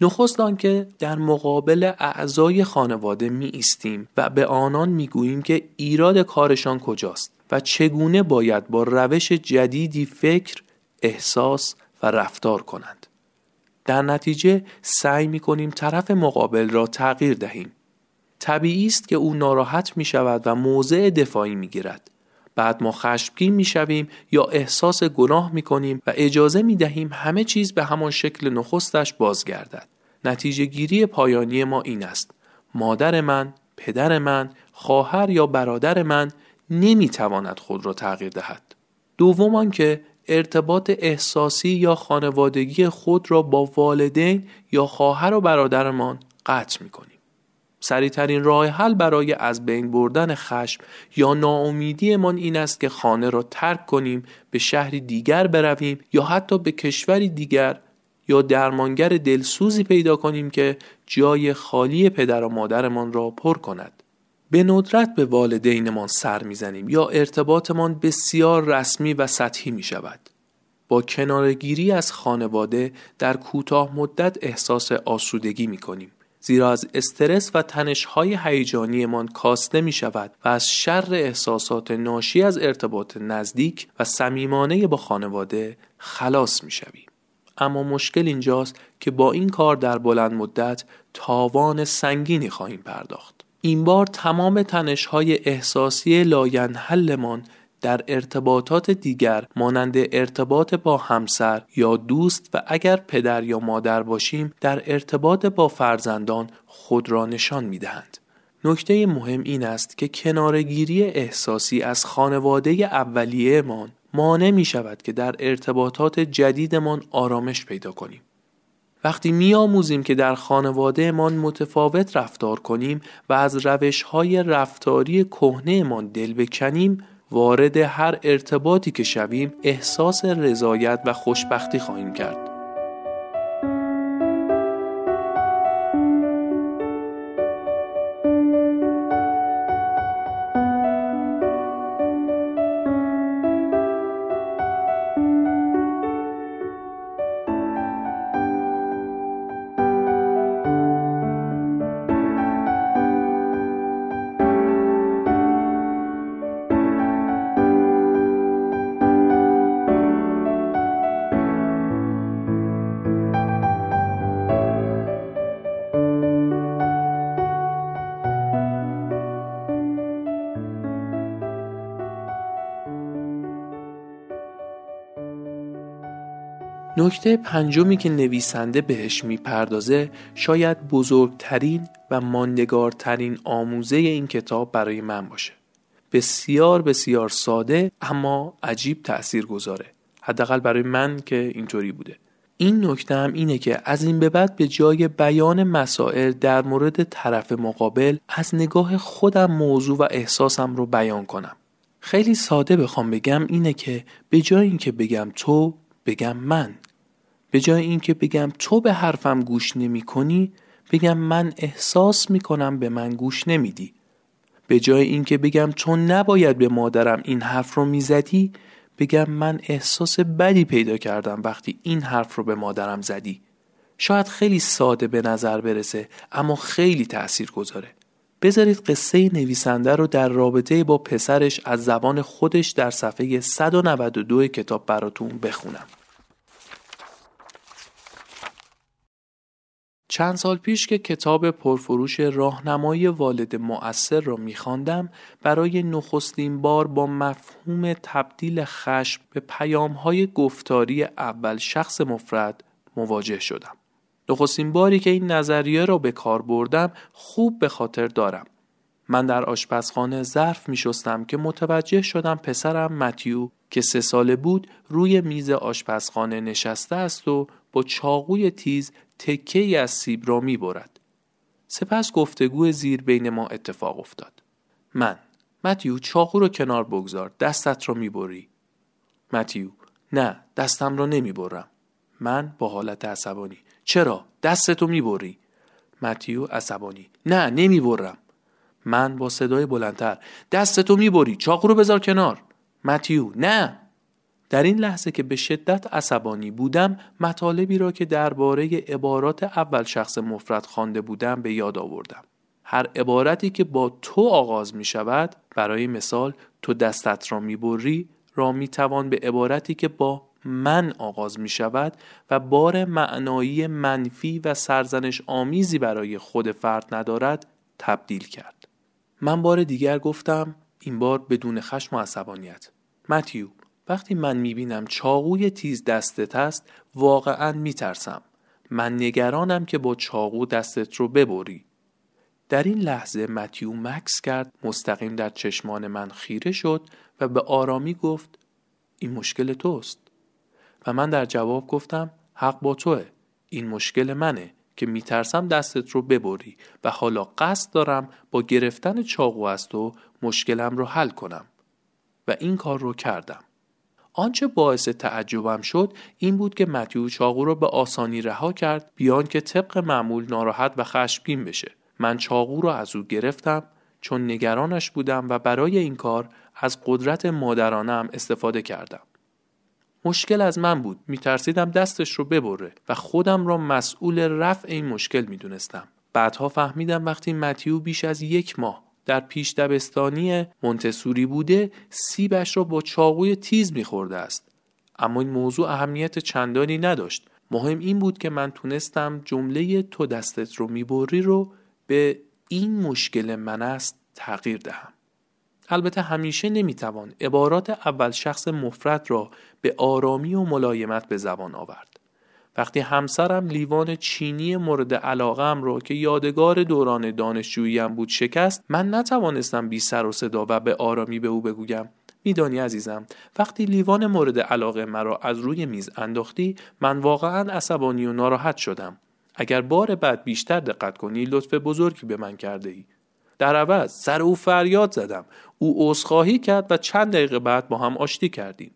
نخست آن که در مقابل اعضای خانواده می ایستیم و به آنان می گوییم که ایراد کارشان کجاست و چگونه باید با روش جدیدی فکر، احساس و رفتار کنند. در نتیجه سعی می کنیم طرف مقابل را تغییر دهیم. طبیعی است که او ناراحت می شود و موضع دفاعی می گیرد. بعد ما خشمگین می شویم یا احساس گناه می کنیم و اجازه می دهیم همه چیز به همان شکل نخستش بازگردد. نتیجه گیری پایانی ما این است: مادر من، پدر من، خواهر یا برادر من نمی تواند خود را تغییر دهد. دوم آنکه ارتباط احساسی یا خانوادگی خود را با والدین یا خواهر و برادرمان قطع می کنیم. سریع‌ترین راه حل برای از بین بردن خشم یا ناامیدی من این است که خانه را ترک کنیم، به شهری دیگر برویم یا حتی به کشوری دیگر، یا درمانگر دلسوزی پیدا کنیم که جای خالی پدر و مادرمان را پر کند. به ندرت به والدینمان سر میزنیم یا ارتباطمان بسیار رسمی و سطحی می شود. با کنارگیری از خانواده در کوتاه مدت احساس آسودگی می کنیم، زیرا از استرس و تنش‌های هیجانی‌مان کاسته می‌شود و از شر احساسات ناشی از ارتباط نزدیک و صمیمانه با خانواده خلاص می‌شویم. اما مشکل اینجاست که با این کار در بلند مدت تاوان سنگینی خواهیم پرداخت. این بار تمام تنش‌های احساسی لاینحلمان در ارتباطات دیگر مانند ارتباط با همسر یا دوست و اگر پدر یا مادر باشیم در ارتباط با فرزندان خود را نشان می‌دهند. نکته مهم این است که کنارگیری احساسی از خانواده اولیه‌مان مانع می‌شود که در ارتباطات جدیدمان آرامش پیدا کنیم. وقتی می‌آموزیم که در خانواده‌مان متفاوت رفتار کنیم و از روش‌های رفتاری کهنه‌مان دل بکنیم، وارد هر ارتباطی که شویم احساس رضایت و خوشبختی خواهیم کرد. نکته پنجمی که نویسنده بهش میپردازه شاید بزرگترین و ماندگارترین آموزه این کتاب برای من باشه. بسیار بسیار ساده اما عجیب تأثیر گذاره. حداقل برای من که اینطوری بوده. این نکته هم اینه که از این به بعد به جای بیان مسائل در مورد طرف مقابل از نگاه خودم موضوع و احساسم رو بیان کنم. خیلی ساده بخوام بگم اینه که به جای اینکه بگم تو، بگم من. به جای اینکه بگم تو به حرفم گوش نمی کنی، بگم من احساس می کنم به من گوش نمیدی. به جای اینکه بگم تو نباید به مادرم این حرف رو می زدی، بگم من احساس بدی پیدا کردم وقتی این حرف رو به مادرم زدی. شاید خیلی ساده به نظر برسه اما خیلی تأثیر گذاره. بذارید قصه نویسنده رو در رابطه با پسرش از زبان خودش در صفحه 192 کتاب براتون بخونم. چند سال پیش که کتاب پرفروش راهنمای والد مؤثر را می‌خواندم، برای نخستین بار با مفهوم تبدیل خشم به پیام‌های گفتاری اول شخص مفرد مواجه شدم. نخستین باری که این نظریه را به کار بردم خوب به خاطر دارم. من در آشپزخانه ظرف می‌شستم که متوجه شدم پسرم متیو که 3 ساله بود روی میز آشپزخانه نشسته است و با چاقوی تیز تکه‌ای از سیب را می‌برد. سپس گفتگو زیر بین ما اتفاق افتاد. من: متیو چاقو رو کنار بگذار، دستت رو می‌بری. متیو: نه، دستم رو نمی‌برم. من با حالت عصبانی: چرا؟ دستتو می‌بری. متیو عصبانی: نه، نمی‌برم. من با صدای بلندتر: دستتو می‌بری، چاقو رو بذار کنار. متیو: نه. در این لحظه که به شدت عصبانی بودم، مطالبی را که درباره عبارات اول شخص مفرد خوانده بودم به یاد آوردم. هر عبارتی که با تو آغاز می شود، برای مثال تو دستت را می بری، را می توان به عبارتی که با من آغاز می شود و بار معنایی منفی و سرزنش آمیزی برای خود فرد ندارد تبدیل کرد. من بار دیگر گفتم، این بار بدون خشم و عصبانیت: متیو، وقتی من میبینم چاقوی تیز دستت هست واقعاً میترسم. من نگرانم که با چاقو دستت رو ببری. در این لحظه متیو مکس کرد، مستقیم در چشمان من خیره شد و به آرامی گفت: این مشکل توست. و من در جواب گفتم: حق با توه. این مشکل منه که میترسم دستت رو ببری و حالا قصد دارم با گرفتن چاقو از تو مشکلم رو حل کنم. و این کار رو کردم. آنچه باعث تعجبم شد این بود که متیو چاقو را به آسانی رها کرد بیان که طبق معمول ناراحت و خشمگین بشه. من چاقو را از او گرفتم چون نگرانش بودم و برای این کار از قدرت مادرانه‌ام استفاده کردم. مشکل از من بود، میترسیدم دستش رو ببره و خودم را مسئول رفع این مشکل میدونستم. بعدها فهمیدم وقتی متیو بیش از 1 ماه در پیش دبستانی مونتسوری بوده، سیبش را با چاقوی تیز می‌خورده است. اما این موضوع اهمیت چندانی نداشت. مهم این بود که من تونستم جمله تو دستت رو می‌بری رو به این مشکل من است تغییر دهم. البته همیشه نمیتوان عبارات اول شخص مفرد را به آرامی و ملایمت به زبان آورد. وقتی همسرم لیوان چینی مورد علاقه‌ام را که یادگار دوران دانشجویی‌ام بود شکست، من نتوانستم بی سر و صدا و به آرامی به او بگویم: میدانی عزیزم، وقتی لیوان مورد علاقه مرا از روی میز انداختی، من واقعاً عصبانی و ناراحت شدم. اگر بار بعد بیشتر دقت کنی، لطف بزرگی به من کرده ای. در عوض سر او فریاد زدم. او عذرخواهی کرد و چند دقیقه بعد با هم آشتی کردیم.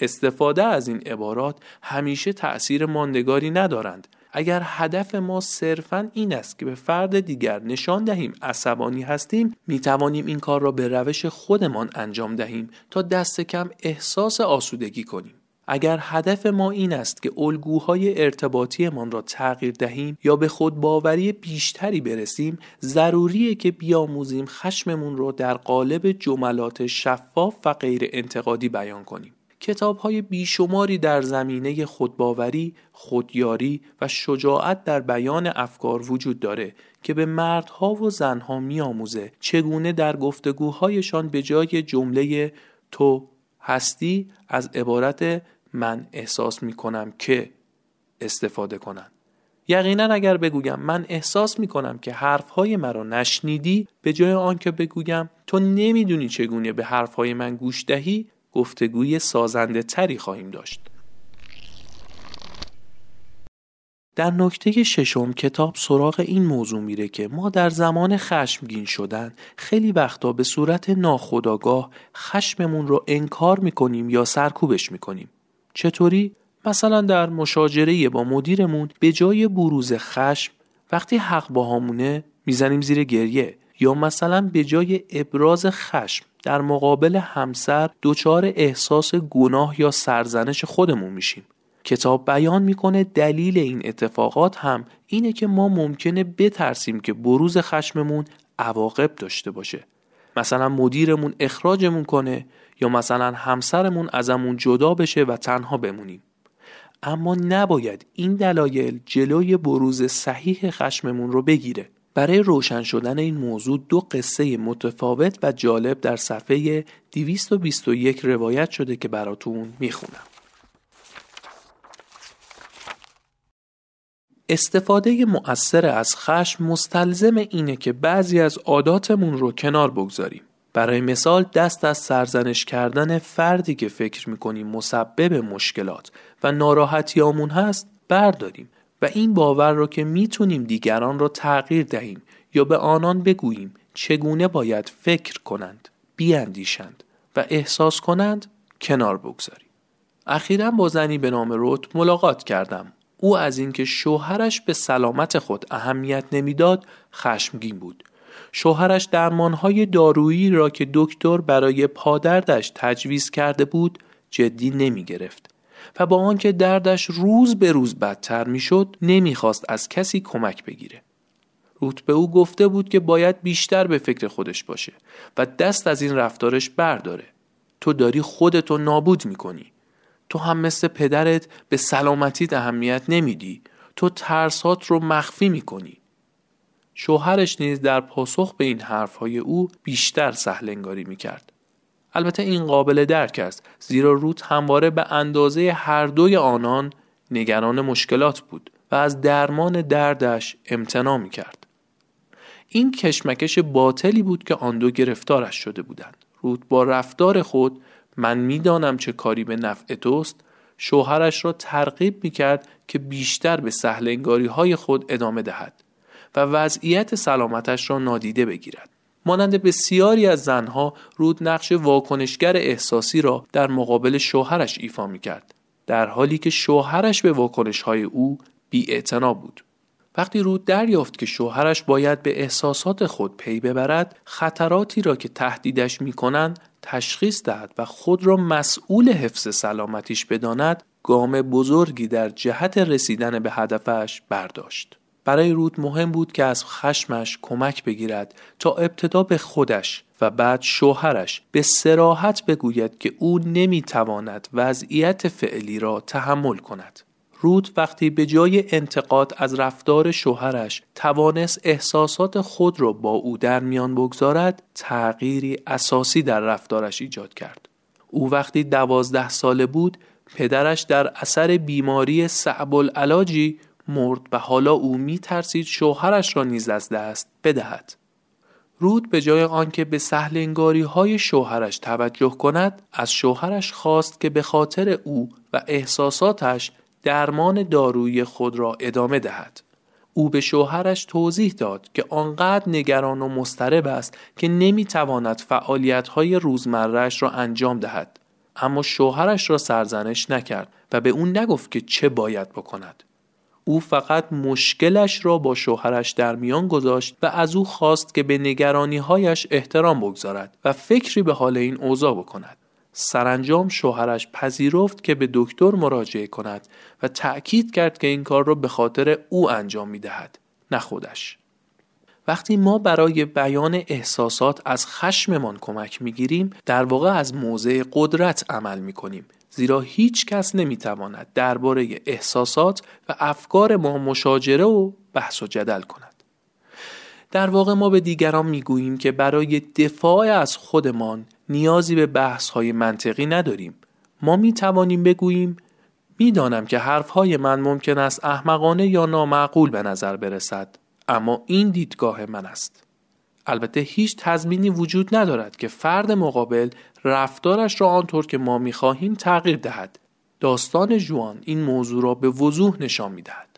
استفاده از این عبارات همیشه تأثیر ماندگاری ندارند. اگر هدف ما صرفاً این است که به فرد دیگر نشان دهیم عصبانی هستیم، می توانیم این کار را به روش خودمان انجام دهیم تا دست کم احساس آسودگی کنیم. اگر هدف ما این است که الگوهای ارتباطیمان را تغییر دهیم یا به خودباوری بیشتری برسیم، ضروریه که بیاموزیم خشممون را در قالب جملات شفاف و غیر انتقادی بیان کنیم. کتاب‌های بیشماری در زمینه خودباوری، خودیاری و شجاعت در بیان افکار وجود داره که به مردها و زنها می‌آموزه چگونه در گفتگوهایشان به جای جمله تو هستی از عبارت من احساس میکنم که استفاده کنن. یقینا اگر بگویم من احساس میکنم که حرفهای مرا نشنیدی، به جای آن که بگویم تو نمیدونی چگونه به حرفهای من گوش دهی، گفتگوی سازنده تری خواهیم داشت. در نکته ششم کتاب سراغ این موضوع میره که ما در زمان خشمگین شدن خیلی وقتا به صورت ناخودآگاه خشممون رو انکار میکنیم یا سرکوبش میکنیم. چطوری؟ مثلا در مشاجره با مدیرمون به جای بروز خشم وقتی حق با همونه میزنیم زیر گریه، یا مثلا به جای ابراز خشم در مقابل همسر دچار احساس گناه یا سرزنش خودمون میشیم. کتاب بیان میکنه دلیل این اتفاقات هم اینه که ما ممکنه بترسیم که بروز خشممون عواقب داشته باشه. مثلا مدیرمون اخراجمون کنه، یا مثلا همسرمون ازمون جدا بشه و تنها بمونیم. اما نباید این دلایل جلوی بروز صحیح خشممون رو بگیره. برای روشن شدن این موضوع دو قصه متفاوت و جالب در صفحه 221 روایت شده که براتون میخونم. استفاده مؤثر از خشم مستلزم اینه که بعضی از عاداتمون رو کنار بگذاریم. برای مثال دست از سرزنش کردن فردی که فکر میکنیم مسبب مشکلات و ناراحتیامون هست برداریم و این باور رو که میتونیم دیگران رو تغییر دهیم یا به آنان بگوییم چگونه باید فکر کنند، بیاندیشند و احساس کنند کنار بگذاریم. اخیراً با زنی به نام روت ملاقات کردم. او از اینکه شوهرش به سلامت خود اهمیت نمیداد خشمگین بود. شوهرش درمانهای دارویی را که دکتر برای پادردش تجویز کرده بود جدی نمی گرفت و با آنکه دردش روز به روز بدتر می شد نمی خواست از کسی کمک بگیره. روت به او گفته بود که باید بیشتر به فکر خودش باشه و دست از این رفتارش برداره. تو داری خودتو نابود می کنی. تو هم مثل پدرت به سلامتیت اهمیت نمیدی. تو ترسات رو مخفی میکنی. شوهرش نیز در پاسخ به این حرفهای او بیشتر سهلنگاری میکرد. البته این قابل درک است، زیرا روت همواره به اندازه هر دوی آنان نگران مشکلات بود و از درمان دردش امتناع میکرد. این کشمکش باطلی بود که آن دو گرفتارش شده بودند. روت با رفتار خود من میدانم چه کاری به نفع توست شوهرش را ترغیب میکرد که بیشتر به سهلنگاری های خود ادامه دهد و وضعیت سلامتش را نادیده بگیرد. مانند بسیاری از زنها رود نقش واکنشگر احساسی را در مقابل شوهرش ایفا میکرد، در حالی که شوهرش به واکنش های او بی‌اعتنا بود. وقتی رود دریافت که شوهرش باید به احساسات خود پی ببرد، خطراتی را که تهدیدش میکنند تشخیص دهد و خود را مسئول حفظ سلامتیش بداند، گام بزرگی در جهت رسیدن به هدفش برداشت. برای روت مهم بود که از خشمش کمک بگیرد تا ابتدا به خودش و بعد شوهرش به صراحت بگوید که او نمیتواند وضعیت فعلی را تحمل کند. روت وقتی به جای انتقاد از رفتار شوهرش توانست احساسات خود را با او در میان بگذارد، تغییری اساسی در رفتارش ایجاد کرد. او وقتی 12 ساله بود، پدرش در اثر بیماری صعب العلاجی مرد و حالا او می ترسید شوهرش را نیز از دست بدهد. روت به جای آنکه به سهلنگاری های شوهرش توجه کند، از شوهرش خواست که به خاطر او و احساساتش درمان دارویی خود را ادامه دهد. او به شوهرش توضیح داد که آنقدر نگران و مضطرب است که نمیتواند فعالیت‌های روزمره‌اش را انجام دهد، اما شوهرش را سرزنش نکرد و به او نگفت که چه باید بکند. او فقط مشکلش را با شوهرش در میان گذاشت و از او خواست که به نگرانی‌هایش احترام بگذارد و فکری به حال این اوضاع بکند. سرانجام شوهرش پذیرفت که به دکتر مراجعه کند و تأکید کرد که این کار را به خاطر او انجام می دهد، نه خودش. وقتی ما برای بیان احساسات از خشممان کمک می گیریم، در واقع از موضع قدرت عمل می کنیم، زیرا هیچ کس نمی تواند درباره احساسات و افکار ما مشاجره و بحث و جدل کند. در واقع ما به دیگران می گوییم که برای دفاع از خودمان نیازی به بحث‌های منطقی نداریم. ما می توانیم بگوییم میدانم که حرفهای من ممکن است احمقانه یا نامعقول به نظر برسد، اما این دیدگاه من است. البته هیچ تضمینی وجود ندارد که فرد مقابل رفتارش را آنطور که ما می‌خواهیم تغییر دهد. داستان جوآن این موضوع را به وضوح نشان می‌دهد.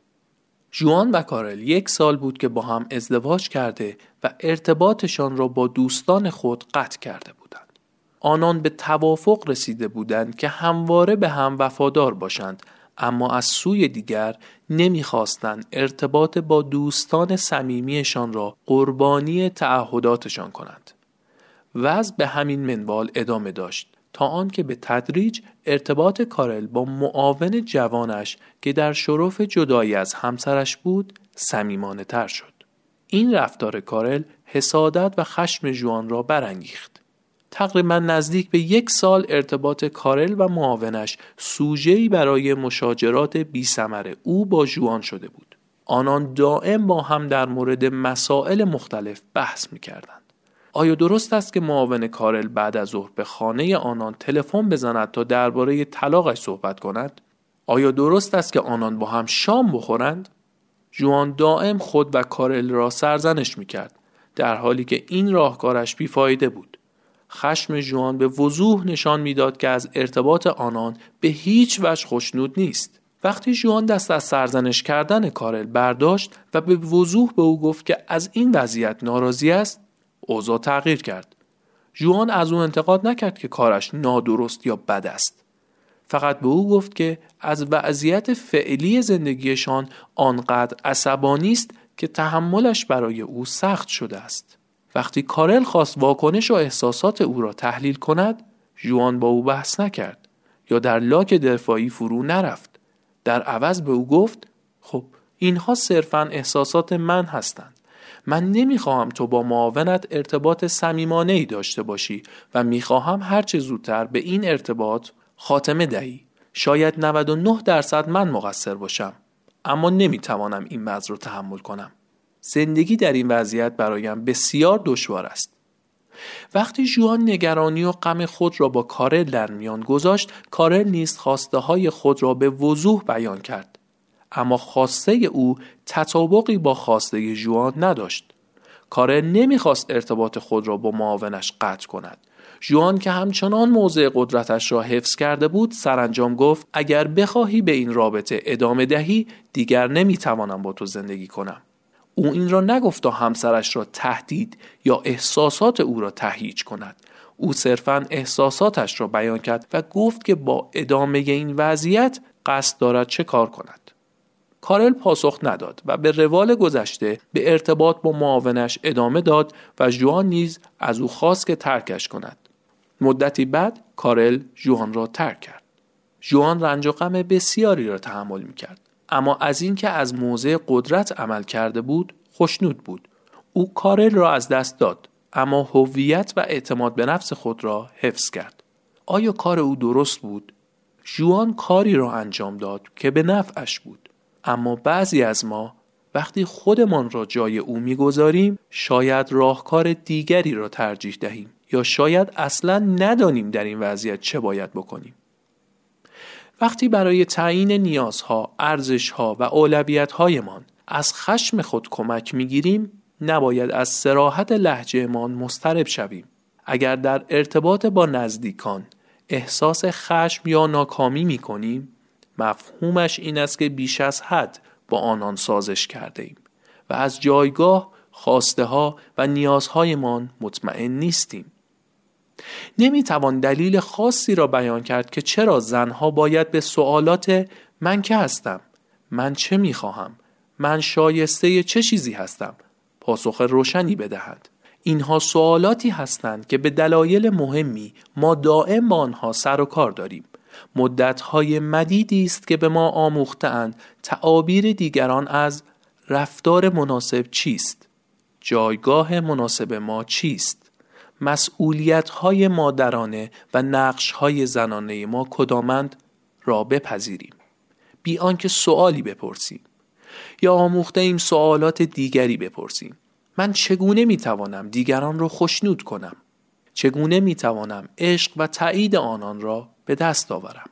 جوآن و کارل 1 سال بود که با هم ازدواج کرده و ارتباطشان را با دوستان خود قطع کرده بودند. آنان به توافق رسیده بودند که همواره به هم وفادار باشند، اما از سوی دیگر نمی‌خواستند ارتباط با دوستان صمیمیشان را قربانی تعهداتشان کنند. وضع به همین منوال ادامه داشت تا آنکه به تدریج ارتباط کارل با معاون جوانش که در شرف جدایی از همسرش بود صمیمانه‌تر شد. این رفتار کارل حسادت و خشم جوآن را برانگیخت. تقریبا نزدیک به 1 سال ارتباط کارل و معاونش سوژه‌ای برای مشاجرات بی‌ثمر او با جوآن شده بود. آنان دائم با هم در مورد مسائل مختلف بحث می‌کردند. آیا درست است که معاون کارل بعد از ظهر به خانه آنان تلفن بزند تا درباره طلاقش صحبت کند؟ آیا درست است که آنان با هم شام بخورند؟ جوآن دائم خود و کارل را سرزنش می‌کرد، در حالی که این راهکارش بی‌فایده بود. خشم جوآن به وضوح نشان میداد که از ارتباط آنان به هیچ وجه خوشنود نیست. وقتی جوآن دست از سرزنش کردن کارل برداشت و به وضوح به او گفت که از این وضعیت ناراضی است، اوضاع تغییر کرد. جوآن از او انتقاد نکرد که کارش نادرست یا بد است. فقط به او گفت که از وضعیت فعلی زندگیشان آنقدر عصبانی است که تحملش برای او سخت شده است. وقتی کارل خواست واکنش و احساسات او را تحلیل کند، جوآن با او بحث نکرد یا در لاک دفاعی فرو نرفت. در عوض به او گفت: خب اینها صرفاً احساسات من هستند. من نمیخواهم تو با معاونت ارتباط صمیمانه‌ای داشته باشی و میخواهم هر چه زودتر به این ارتباط خاتمه دهی. شاید 99% من مقصر باشم، اما نمیتوانم این وضع را تحمل کنم. زندگی در این وضعیت برایم بسیار دشوار است. وقتی جوآن نگرانی و غم خود را با کارل در میان گذاشت، کارل نیز خواسته های خود را به وضوح بیان کرد. اما خواسته او تطابقی با خواسته جوآن نداشت. کارل نمیخواست ارتباط خود را با معاونش قطع کند. جوآن که همچنان موضع قدرتش را حفظ کرده بود، سرانجام گفت: اگر بخواهی به این رابطه ادامه دهی، دیگر نمیتوانم با تو زندگی کنم. او این را نگفت تا همسرش را تهدید یا احساسات او را تهییج کند. او صرفاً احساساتش را بیان کرد و گفت که با ادامه این وضعیت قصد دارد چه کار کند. کارل پاسخ نداد و به روال گذشته به ارتباط با معاونش ادامه داد و جوآن نیز از او خواست که ترکش کند. مدتی بعد کارل جوآن را ترک کرد. جوآن رنج و غم بسیاری را تحمل می‌کرد، اما از اینکه از موضع قدرت عمل کرده بود خوشنود بود. او کارل را از دست داد، اما هویت و اعتماد به نفس خود را حفظ کرد. آیا کار او درست بود؟ جوآن کاری را انجام داد که به نفعش بود، اما بعضی از ما وقتی خودمان را جای او می‌گذاریم، شاید راهکار دیگری را ترجیح دهیم یا شاید اصلاً ندانیم در این وضعیت چه باید بکنیم. وقتی برای تعیین نیازها، ارزشها و اولویت‌هایمان از خشم خود کمک می‌گیریم، نباید از صراحت لهجه‌مان مضطرب شویم. اگر در ارتباط با نزدیکان احساس خشم یا ناکامی می‌کنیم، مفهومش این است که بیش از حد با آنان سازش کرده‌ایم و از جایگاه، خواسته‌ها و نیازهایمان مطمئن نیستیم. نمیتوان دلیل خاصی را بیان کرد که چرا زنها باید به سوالات من که هستم، من چه میخواهم، من شایسته چه چیزی هستم پاسخ روشنی بدهند. اینها سوالاتی هستند که به دلایل مهمی ما دائم با آنها سر و کار داریم. مدتهای مدیدی است که به ما آموخته‌اند تعابیر دیگران از رفتار مناسب چیست، جایگاه مناسب ما چیست، مسئولیت‌های مادرانه و نقش‌های زنانه ما کدامند را بپذیریم بی آنکه سوالی بپرسیم یا آموخته ایم سوالات دیگری بپرسیم. من چگونه میتوانم دیگران را خوشنود کنم؟ چگونه میتوانم عشق و تایید آنان را به دست آورم؟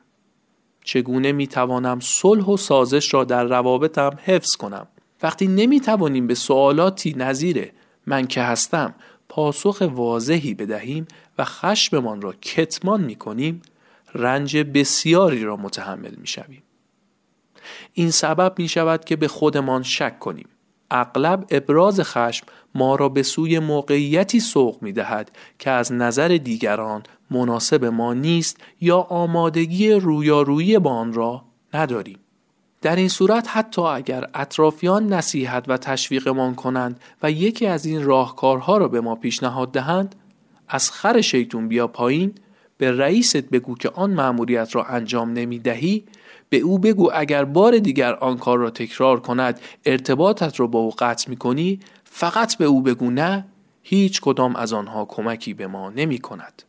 چگونه میتوانم صلح و سازش را در روابطم حفظ کنم؟ وقتی نمیتوانیم به سوالاتی نظیر من که هستم پاسخ واضحی بدهیم و خشممان را کتمان میکنیم، رنج بسیاری را متحمل میشویم. این سبب میشود که به خودمان شک کنیم. اغلب ابراز خشم ما را به سوی موقعیتی سوق می‌دهد که از نظر دیگران مناسب ما نیست یا آمادگی رویارویی با آن را نداریم. در این صورت حتی اگر اطرافیان نصیحت و تشویقمان کنند و یکی از این راهکارها را به ما پیشنهاد دهند، از خر شیطون بیا پایین، به رئیست بگو که آن مأموریت را انجام نمی‌دهی، به او بگو اگر بار دیگر آن کار را تکرار کند ارتباطت را با او قطع می‌کنی، فقط به او بگو نه، هیچ کدام از آنها کمکی به ما نمی‌کند.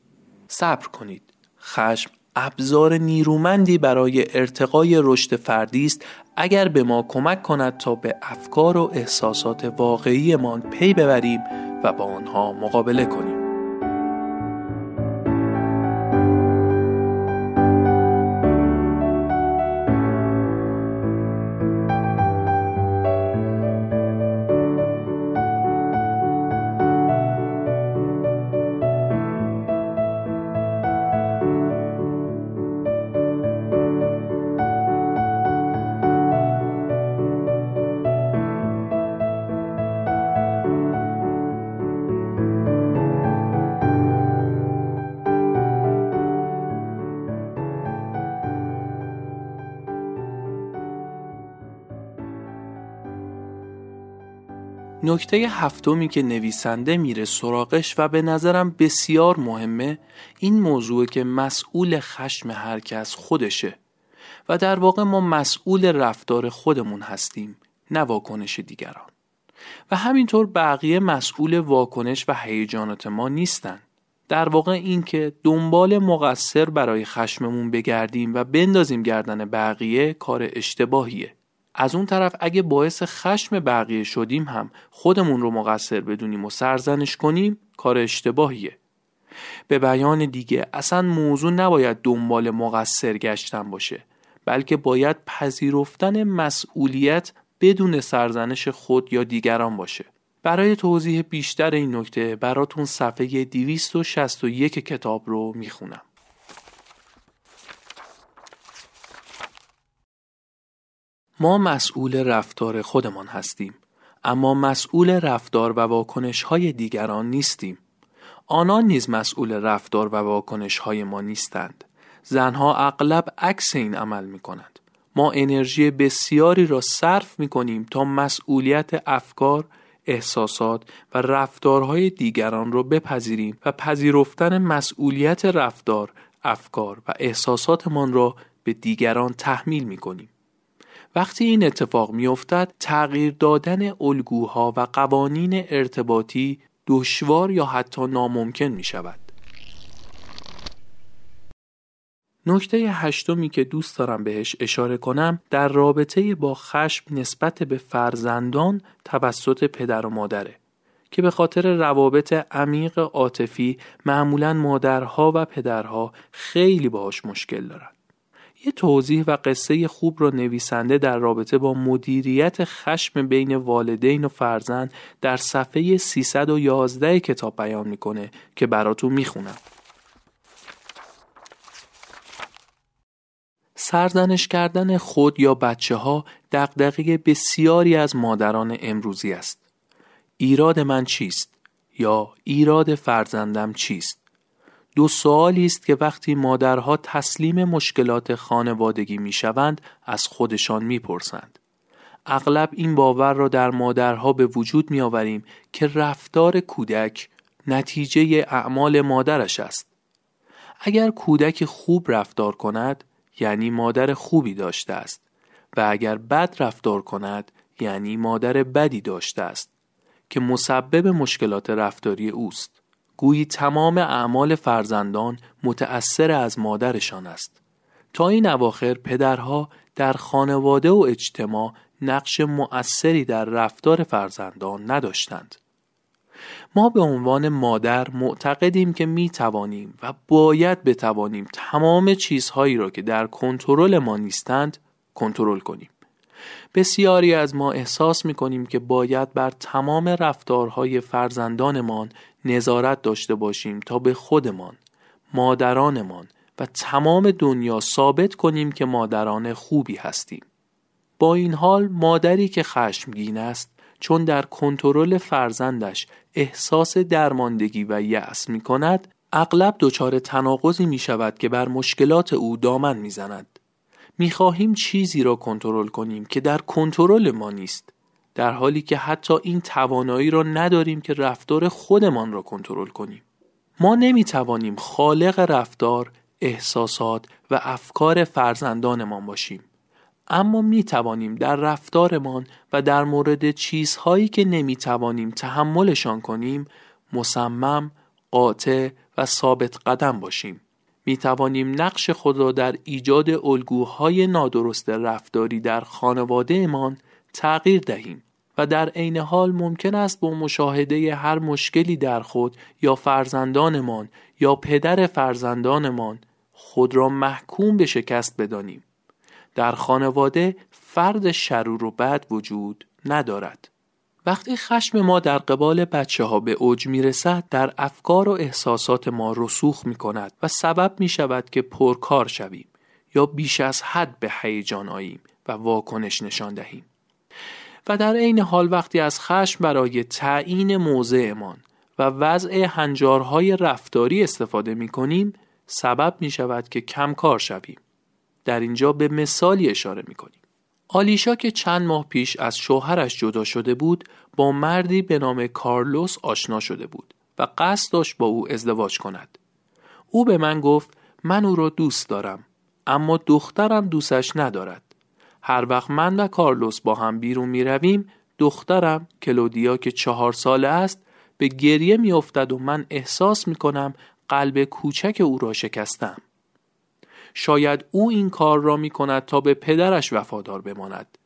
صبر کنید. خشم ابزار نیرومندی برای ارتقای رشد فردی است اگر به ما کمک کند تا به افکار و احساسات واقعیمان پی ببریم و با آنها مقابله کنیم. نکته هفتمی که نویسنده میره سراغش و به نظرم بسیار مهمه، این موضوع که مسئول خشم هر کس خودشه و در واقع ما مسئول رفتار خودمون هستیم، نه واکنش دیگران، و همینطور بقیه مسئول واکنش و هیجانات ما نیستن. در واقع این که دنبال مقصر برای خشممون بگردیم و بندازیم گردن بقیه کار اشتباهیه. از اون طرف اگه باعث خشم بقیه شدیم هم خودمون رو مقصر بدونیم و سرزنش کنیم، کار اشتباهیه. به بیان دیگه اصلا موضوع نباید دنبال مقصر گشتن باشه، بلکه باید پذیرفتن مسئولیت بدون سرزنش خود یا دیگران باشه. برای توضیح بیشتر این نکته براتون صفحه 261 کتاب رو میخونم. ما مسئول رفتار خودمان هستیم، اما مسئول رفتار و واکنش‌های دیگران نیستیم. آنان نیز مسئول رفتار و واکنش‌های ما نیستند. زنها اغلب عکس این عمل می‌کنند. ما انرژی بسیاری را صرف می‌کنیم تا مسئولیت افکار، احساسات و رفتارهای دیگران را بپذیریم و پذیرفتن مسئولیت رفتار، افکار و احساساتمان را به دیگران تحمیل می‌کنیم. وقتی این اتفاق می‌افتد، تغییر دادن الگوها و قوانین ارتباطی دشوار یا حتی ناممکن می‌شود. نکته هشتمی که دوست دارم بهش اشاره کنم در رابطه با خشم نسبت به فرزندان توسط پدر و مادره که به خاطر روابط عمیق عاطفی معمولاً مادرها و پدرها خیلی باهاش مشکل دارن. یه توضیح و قصه خوب رو نویسنده در رابطه با مدیریت خشم بین والدین و فرزند در صفحه 311 کتاب بیان میکنه که براتون میخونم. سرزنش کردن خود یا بچه ها دغدغه بسیاری از مادران امروزی است. ایراد من چیست؟ یا ایراد فرزندم چیست؟ دو سوالی است که وقتی مادرها تسلیم مشکلات خانوادگی میشوند از خودشان میپرسند. اغلب این باور را در مادرها به وجود میآوریم که رفتار کودک نتیجه اعمال مادرش است. اگر کودک خوب رفتار کند یعنی مادر خوبی داشته است و اگر بد رفتار کند یعنی مادر بدی داشته است که مسبب مشکلات رفتاری اوست. گویی تمام اعمال فرزندان متأثر از مادرشان است. تا این اواخر پدرها در خانواده و اجتماع نقش مؤثری در رفتار فرزندان نداشتند. ما به عنوان مادر معتقدیم که می توانیم و باید بتوانیم تمام چیزهایی را که در کنترل ما نیستند کنترل کنیم. بسیاری از ما احساس می کنیم که باید بر تمام رفتارهای فرزندانمان نظارت داشته باشیم تا به خودمان، مادرانمان و تمام دنیا ثابت کنیم که مادران خوبی هستیم. با این حال مادری که خشمگین است چون در کنترل فرزندش احساس درماندگی و یأس می کند، اغلب دچار تناقضی می شود که بر مشکلات او دامن می زند. می خواهیم چیزی را کنترل کنیم که در کنترل ما نیست، در حالی که حتی این توانایی را نداریم که رفتار خودمان را کنترل کنیم. ما نمی توانیم خالق رفتار، احساسات و افکار فرزندانمان باشیم، اما می توانیم در رفتارمان و در مورد چیزهایی که نمی توانیم تحملشان کنیم مصمم، قاطع و ثابت قدم باشیم. می توانیم نقش خود را در ایجاد الگوهای نادرست رفتاری در خانوادهمان تغییر دهیم و در عین حال ممکن است با مشاهده هر مشکلی در خود یا فرزندانمان یا پدر فرزندانمان خود را محکوم به شکست بدانیم. در خانواده فرد شرور و بد وجود ندارد. وقتی خشم ما در قبال بچه ها به اوج می رسد، در افکار و احساسات ما رسوخ می کند و سبب می شود که پرکار شویم یا بیش از حد به هیجان آییم و واکنش نشان دهیم. و در عین حال وقتی از خشم برای تعیین موضعمان و وضع هنجارهای رفتاری استفاده می کنیم، سبب می شود که کمکار شویم. در اینجا به مثالی اشاره می‌کنیم. آلیشا که چند ماه پیش از شوهرش جدا شده بود، با مردی به نام کارلوس آشنا شده بود و قصد داشت با او ازدواج کند. او به من گفت من او را دوست دارم، اما دخترم دوستش ندارد. هر وقت من و کارلوس با هم بیرون می‌رویم، دخترم کلودیا که 4 ساله است، به گریه می‌افتد و من احساس می‌کنم قلب کوچک او را شکستم. شاید او این کار را می کند تا به پدرش وفادار بماند،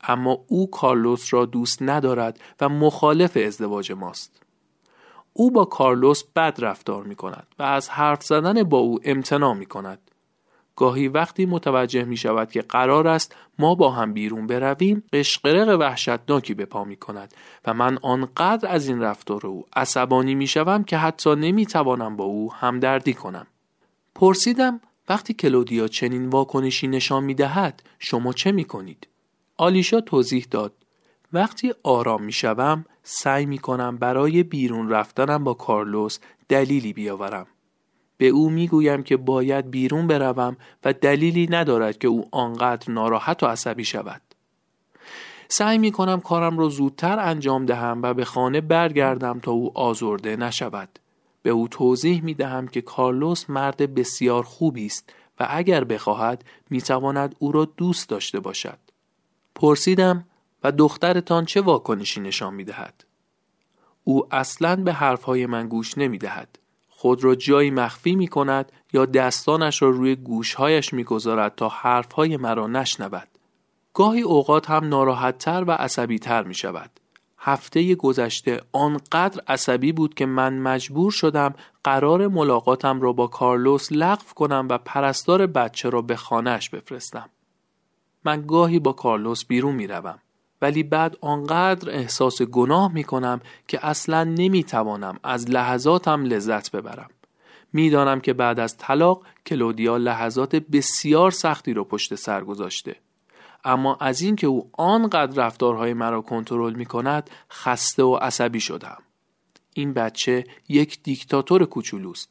اما او کارلوس را دوست ندارد و مخالف ازدواج ماست. او با کارلوس بد رفتار می کند و از حرف زدن با او امتناع می کند. گاهی وقتی متوجه می شود که قرار است ما با هم بیرون برویم، قشقرق وحشتناکی به پا می کند و من آنقدر از این رفتار او عصبانی می شوم که حتی نمی توانم با او همدردی کنم. پرسیدم وقتی کلودیا چنین واکنشی نشان می دهد، شما چه می کنید؟ آلیشا توضیح داد. وقتی آرام می شوم، سعی می کنم برای بیرون رفتنم با کارلوس دلیلی بیاورم. به او می گویم که باید بیرون بروم و دلیلی ندارد که او آنقدر ناراحت و عصبی شود. سعی می کنم کارم را زودتر انجام دهم و به خانه برگردم تا او آزرده نشود. به او توضیح می دهم که کارلوس مرد بسیار خوبی است و اگر بخواهد می تواند او را دوست داشته باشد. پرسیدم و دخترتان چه واکنشی نشان می دهد؟ او اصلاً به حرفهای من گوش نمی دهد. خود را جایی مخفی می کند یا دستانش را روی گوشهایش می گذارد تا حرفهای مرا نشنود. گاهی اوقات هم ناراحت‌تر و عصبی‌تر می شود. هفته گذشته آنقدر عصبی بود که من مجبور شدم قرار ملاقاتم را با کارلوس لغو کنم و پرستار بچه را به خانه‌اش بفرستم. من گاهی با کارلوس بیرون می روم، ولی بعد آنقدر احساس گناه می کنم که اصلاً نمی توانم از لحظاتم لذت ببرم. می دانم که بعد از طلاق کلودیا لحظات بسیار سختی را پشت سر گذاشته، اما از این که او آنقدر رفتارهای مرا کنترل می کند خسته و عصبی شدم. این بچه یک دیکتاتور کوچولوست.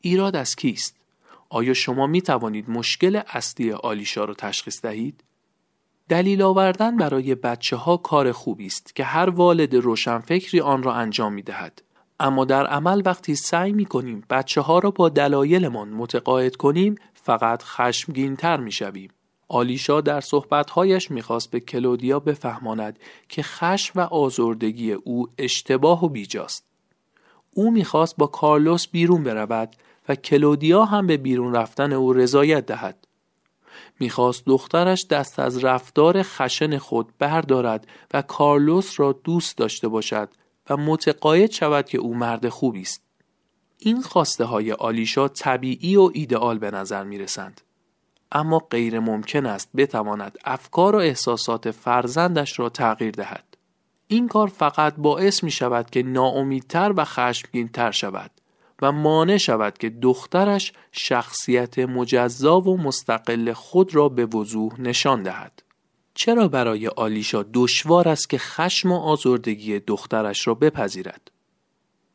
ایراد از کیست؟ آیا شما می توانید مشکل اصلی آلیشا را تشخیص دهید؟ دلیل آوردن برای بچه ها کار خوبی است که هر والد روشنفکری آن را انجام می دهد. اما در عمل وقتی سعی می کنیم بچه ها را با دلایلمان متقاعد کنیم، فقط خشمگین تر می شویم. آلیشا در صحبت‌هایش می‌خواست به کلودیا بفهماند که خشم و آزردگی او اشتباه و بیجاست. او می‌خواست با کارلوس بیرون برود و کلودیا هم به بیرون رفتن او رضایت دهد. می‌خواست دخترش دست از رفتار خشن خود بردارد و کارلوس را دوست داشته باشد و متقاعد شود که او مرد خوبی است. این خواسته های آلیشا طبیعی و ایدئال به نظر می رسند. اما غیر ممکن است بتواند افکار و احساسات فرزندش را تغییر دهد. این کار فقط باعث می شود که ناامیدتر و خشمگین‌تر شود و مانع شود که دخترش شخصیت مجزا و مستقل خود را به وضوح نشان دهد. چرا برای آلیشا دشوار است که خشم و آزردگی دخترش را بپذیرد؟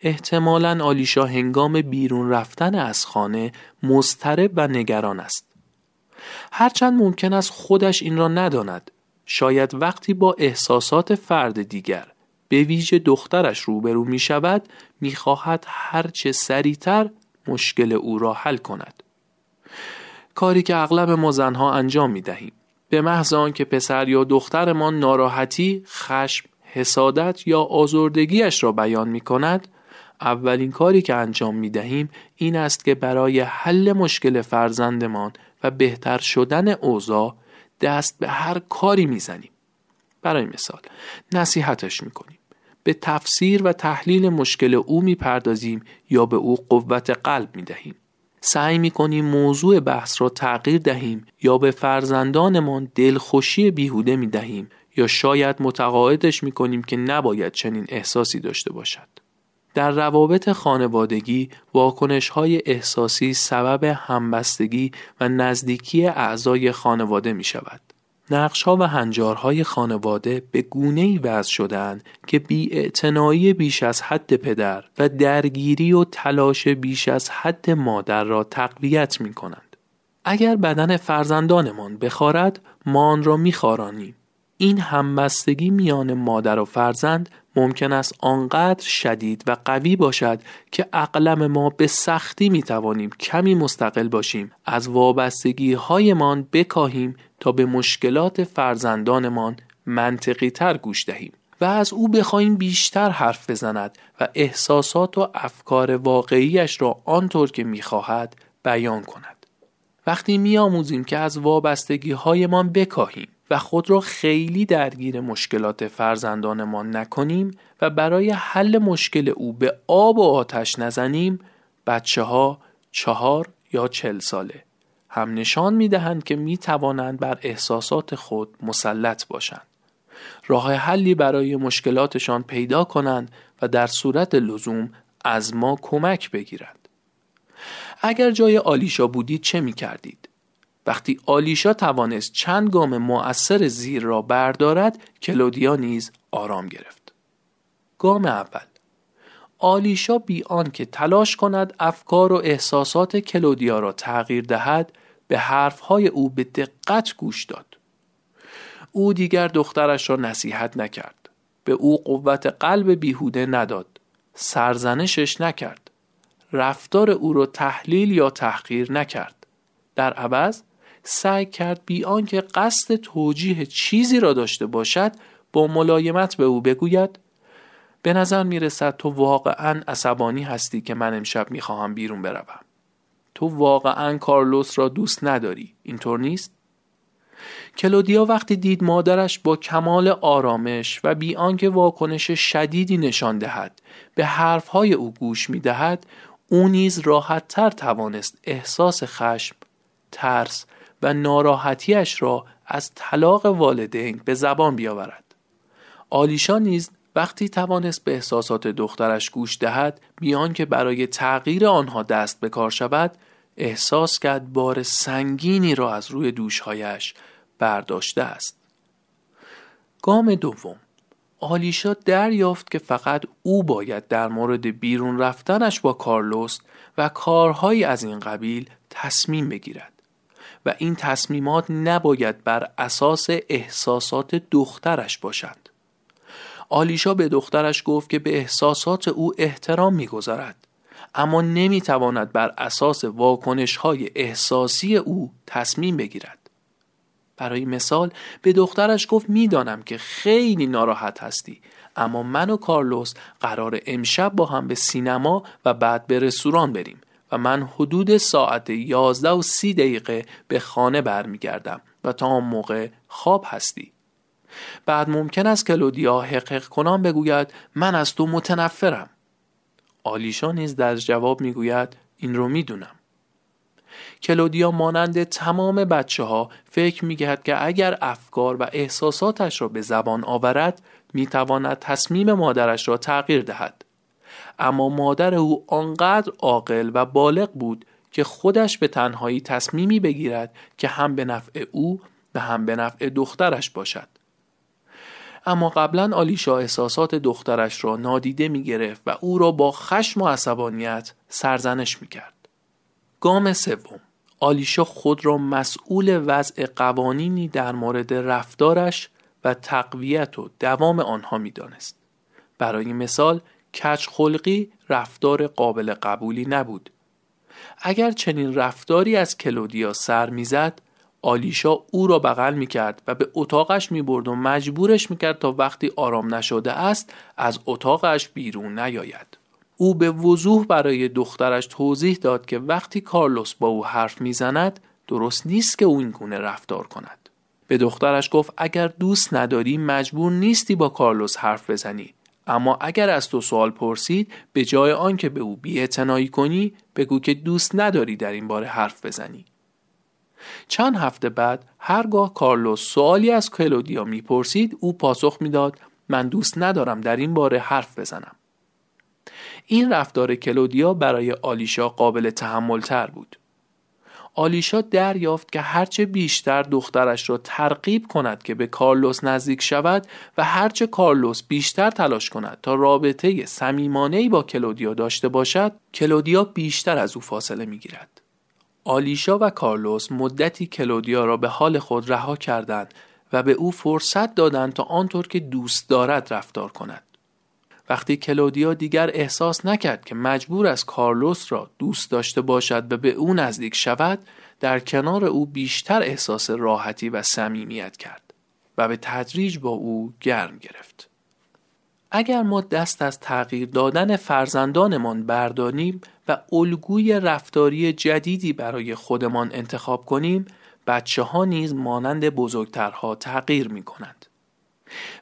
احتمالاً آلیشا هنگام بیرون رفتن از خانه مضطرب و نگران است. هرچند ممکن است خودش این را نداند، شاید وقتی با احساسات فرد دیگر به ویژه دخترش روبرو می شود می خواهد هرچه سریعتر مشکل او را حل کند. کاری که اغلب ما زنها انجام می دهیم. به محض آن که پسر یا دخترمان ناراحتی، خشم، حسادت یا آزردگیش را بیان می کند، اولین کاری که انجام می دهیم این است که برای حل مشکل فرزندمان و بهتر شدن اوضاع دست به هر کاری می زنیم. برای مثال نصیحتش می کنیم، به تفسیر و تحلیل مشکل او می پردازیم یا به او قوت قلب می دهیم. سعی می کنیم موضوع بحث را تغییر دهیم یا به فرزندانمان دلخوشی بیهوده می دهیم یا شاید متقاعدش می کنیم که نباید چنین احساسی داشته باشد. در روابط خانوادگی واکنش‌های احساسی سبب همبستگی و نزدیکی اعضای خانواده می شود. نقش‌ها و هنجارهای خانواده به گونه‌ای وضع شده‌اند که بی‌اعتنایی بیش از حد پدر و درگیری و تلاش بیش از حد مادر را تقویت می‌کنند. اگر بدن فرزندانمان بخارد، ما آن را می‌خارانیم. این همبستگی میان مادر و فرزند ممکن است آنقدر شدید و قوی باشد که اغلب ما به سختی میتوانیم کمی مستقل باشیم، از وابستگی هایمان بکاهیم تا به مشکلات فرزندانمان منطقی تر گوش دهیم و از او بخواهیم بیشتر حرف بزند و احساسات و افکار واقعیش را آنطور که میخواهد بیان کند. وقتی میاموزیم که از وابستگی هایمان بکاهیم و خود را خیلی درگیر مشکلات فرزندانمان نکنیم و برای حل مشکل او به آب و آتش نزنیم، بچه ها 4 یا 40 ساله هم نشان می دهند که می توانند بر احساسات خود مسلط باشند، راه حلی برای مشکلاتشان پیدا کنند و در صورت لزوم از ما کمک بگیرند. اگر جای آلیشا بودید چه می کردید؟ وقتی آلیشا توانست چند گام مؤثر زیر را بردارد، کلودیا نیز آرام گرفت. گام اول، آلیشا بی آنکه تلاش کند افکار و احساسات کلودیا را تغییر دهد، به حرفهای او به دقت گوش داد. او دیگر دخترش را نصیحت نکرد، به او قوت قلب بیهوده نداد، سرزنشش نکرد، رفتار او را تحلیل یا تحقیر نکرد. در عوض سعی کرد بی آنکه قصد توجیه چیزی را داشته باشد با ملایمت به او بگوید: به نظر میرسد تو واقعا عصبانی هستی که من امشب میخواهم بیرون بروم. تو واقعا کارلوس را دوست نداری، اینطور نیست؟ کلودیا وقتی دید مادرش با کمال آرامش و بی آنکه واکنش شدیدی نشان دهد به حرفهای او گوش میدهد، او نیز راحت تر توانست احساس خشم، ترس و ناراحتیش را از طلاق والدین به زبان بیاورد. آلیشا نیز وقتی توانست به احساسات دخترش گوش دهد، میان که برای تغییر آنها دست به کار شود، احساس کرد بار سنگینی را از روی دوشهایش برداشته است. گام دوم، آلیشا دریافت که فقط او باید در مورد بیرون رفتنش با کارلوس و کارهایی از این قبیل تصمیم بگیرد و این تصمیمات نباید بر اساس احساسات دخترش باشند. آلیشا به دخترش گفت که به احساسات او احترام می‌گذارد، اما نمی‌تواند بر اساس واکنش‌های احساسی او تصمیم بگیرد. برای مثال به دخترش گفت: میدانم که خیلی ناراحت هستی، اما من و کارلوس قرار امشب با هم به سینما و بعد به رستوران بریم و من حدود ساعت 11:30 به خانه برمیگردم و تا اون موقع خواب هستی. بعد ممکن است کلودیا حقق کنان بگوید من از تو متنفرم. آلیشا نیز در جواب میگوید این رو میدونم. کلودیا مانند تمام بچه‌ها فکر می‌کرد که اگر افکار و احساساتش را به زبان آورد می‌تواند تصمیم مادرش را تغییر دهد، اما مادر او آنقدر عاقل و بالغ بود که خودش به تنهایی تصمیمی بگیرد که هم به نفع او و هم به نفع دخترش باشد. اما قبلا آلیشا احساسات دخترش را نادیده می‌گرفت و او را با خشم و عصبانیت سرزنش می‌کرد. گام سوم، آلیشا خود را مسئول وضع قوانینی در مورد رفتارش و تقویت و دوام آنها می دانست. برای مثال، کج خلقی رفتار قابل قبولی نبود. اگر چنین رفتاری از کلودیا سر می زد، آلیشا او را بغل می کرد و به اتاقش می برد و مجبورش می کرد تا وقتی آرام نشده است از اتاقش بیرون نیاید. او به وضوح برای دخترش توضیح داد که وقتی کارلوس با او حرف میزند درست نیست که او این گونه رفتار کند. به دخترش گفت اگر دوست نداری مجبور نیستی با کارلوس حرف بزنی، اما اگر از تو سوال پرسید به جای آن که به او بی‌اعتنایی کنی بگو که دوست نداری در این باره حرف بزنی. چند هفته بعد هرگاه کارلوس سوالی از کلودیا میپرسید او پاسخ میداد من دوست ندارم در این باره حرف بزنم. این رفتار کلودیا برای آلیشا قابل تحمل تر بود. آلیشا دریافت که هرچه بیشتر دخترش را ترغیب کند که به کارلوس نزدیک شود و هرچه کارلوس بیشتر تلاش کند تا رابطه صمیمانه‌ای با کلودیا داشته باشد، کلودیا بیشتر از او فاصله می‌گیرد. آلیشا و کارلوس مدتی کلودیا را به حال خود رها کردند و به او فرصت دادند تا آنطور که دوست دارد رفتار کند. وقتی کلودیا دیگر احساس نکرد که مجبور از کارلوس را دوست داشته باشد و به او نزدیک شود، در کنار او بیشتر احساس راحتی و صمیمیت کرد و به تدریج با او گرم گرفت. اگر ما دست از تغییر دادن فرزندانمان برداریم و الگوی رفتاری جدیدی برای خودمان انتخاب کنیم، بچه‌ها نیز مانند بزرگترها تغییر می‌کنند.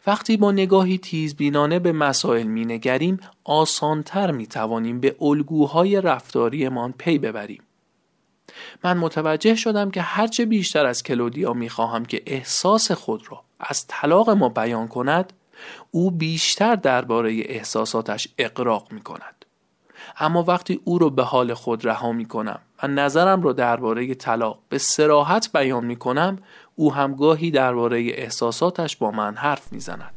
وقتی با نگاهی تیزبینانه به مسائل می‌نگریم، آسان‌تر می‌توانیم به الگوهای رفتاریمان پی ببریم. من متوجه شدم که هرچه بیشتر از کلودیا می‌خواهم که احساس خود را از طلاق ما بیان کند، او بیشتر درباره احساساتش اقراق می‌کند. اما وقتی او را به حال خود رها می‌کنم و نظرم را درباره طلاق به صراحت بیان می‌کنم، او هم گاهی درباره احساساتش با من حرف میزند.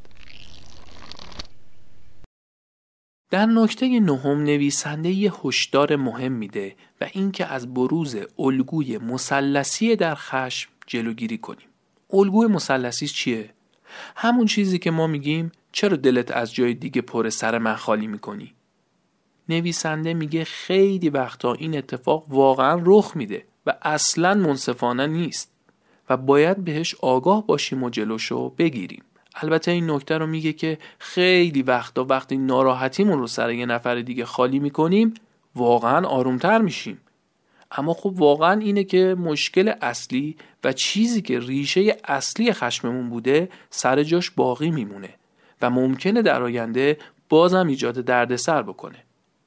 در نکته نهم نویسنده یه هشدار مهم میده و اینکه از بروز الگوی مثلثی در خشم جلوگیری کنیم. الگوی مثلثی چیه؟ همون چیزی که ما میگیم چرا دلت از جای دیگه پر سر من خالی میکنی؟ نویسنده میگه خیلی وقتا این اتفاق واقعا رخ میده و اصلاً منصفانه نیست و باید بهش آگاه باشیم و جلوشو بگیریم. البته این نکته رو میگه که خیلی وقتا وقتی ناراحتیمون رو سر یه نفر دیگه خالی میکنیم واقعا آرومتر میشیم. اما خب واقعا اینه که مشکل اصلی و چیزی که ریشه اصلی خشممون بوده سر جاش باقی میمونه و ممکنه در آینده بازم ایجاد دردسر بکنه.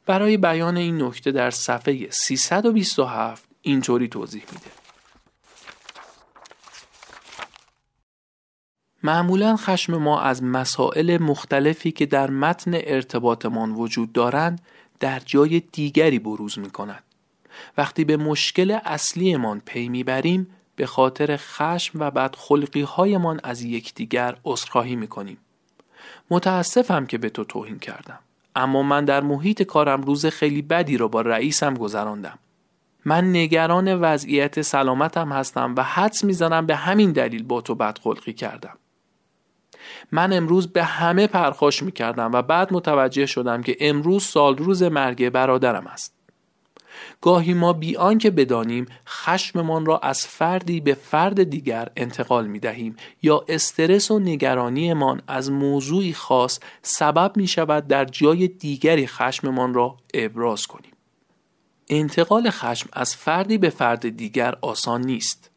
برای بیان این نکته در صفحه 327 اینطوری توضیح میده. معمولا خشم ما از مسائل مختلفی که در متن ارتباطمان وجود دارند در جای دیگری بروز می‌کند. وقتی به مشکل اصلیمان پی می‌بریم، به خاطر خشم و بدخلقی‌هایمان از یکدیگر عذرخواهی می‌کنیم. متأسفم که به تو توهین کردم، اما من در محیط کارم روز خیلی بدی را با رئیسم گذراندم. من نگران وضعیت سلامتم هستم و حدس می‌زنم به همین دلیل با تو بدخلقی کردم. من امروز به همه پرخاش می‌کردم و بعد متوجه شدم که امروز سال روز مرگ برادرم است. گاهی ما بی آنکه بدانیم خشممان را از فردی به فرد دیگر انتقال می‌دهیم یا استرس و نگرانیمان از موضوعی خاص سبب می‌شود در جای دیگری خشممان را ابراز کنیم. انتقال خشم از فردی به فرد دیگر آسان نیست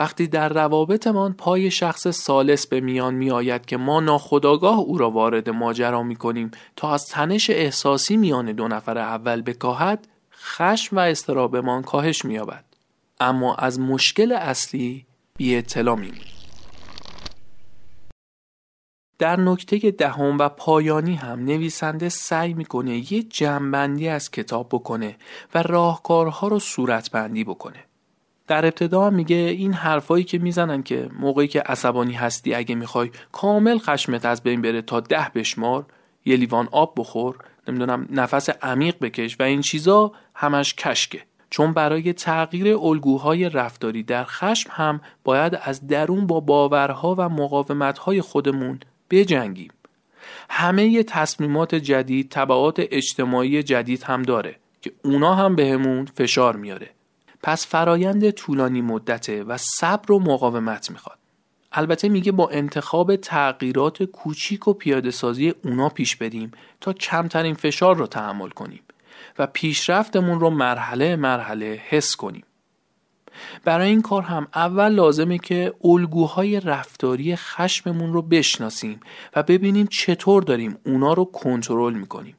وقتی در روابطمان پای شخص ثالث به میان می آید که ما ناخودآگاه او را وارد ماجرا می کنیم تا از تنش احساسی میان دو نفر اول بکاهد، خشم و اضطرابمان کاهش می یابد، اما از مشکل اصلی بی اطلاع می مانیم. در نکته دهم و پایانی هم نویسنده سعی میکنه یه جمع‌بندی از کتاب بکنه و راهکارها رو صورتبندی بکنه. در ابتدا میگه این حرفایی که میزنن که موقعی که عصبانی هستی اگه میخوای کامل خشمت از بین بره تا 10 بشمار، یه لیوان آب بخور، نمیدونم نفس عمیق بکش و این چیزا، همش کشکه. چون برای تغییر الگوهای رفتاری در خشم هم باید از درون با باورها و مقاومت‌های خودمون بجنگیم. همه ی تصمیمات جدید تبعات اجتماعی جدید هم داره که اونا هم بهمون فشار میاره. پس فرایند طولانی مدته و صبر و مقاومت میخواد. البته میگه با انتخاب تغییرات کوچیک و پیاده‌سازی اونا پیش بریم تا کمترین فشار رو تحمل کنیم و پیشرفتمون رو مرحله مرحله حس کنیم. برای این کار هم اول لازمه که الگوهای رفتاری خشممون رو بشناسیم و ببینیم چطور داریم اونا رو کنترل میکنیم.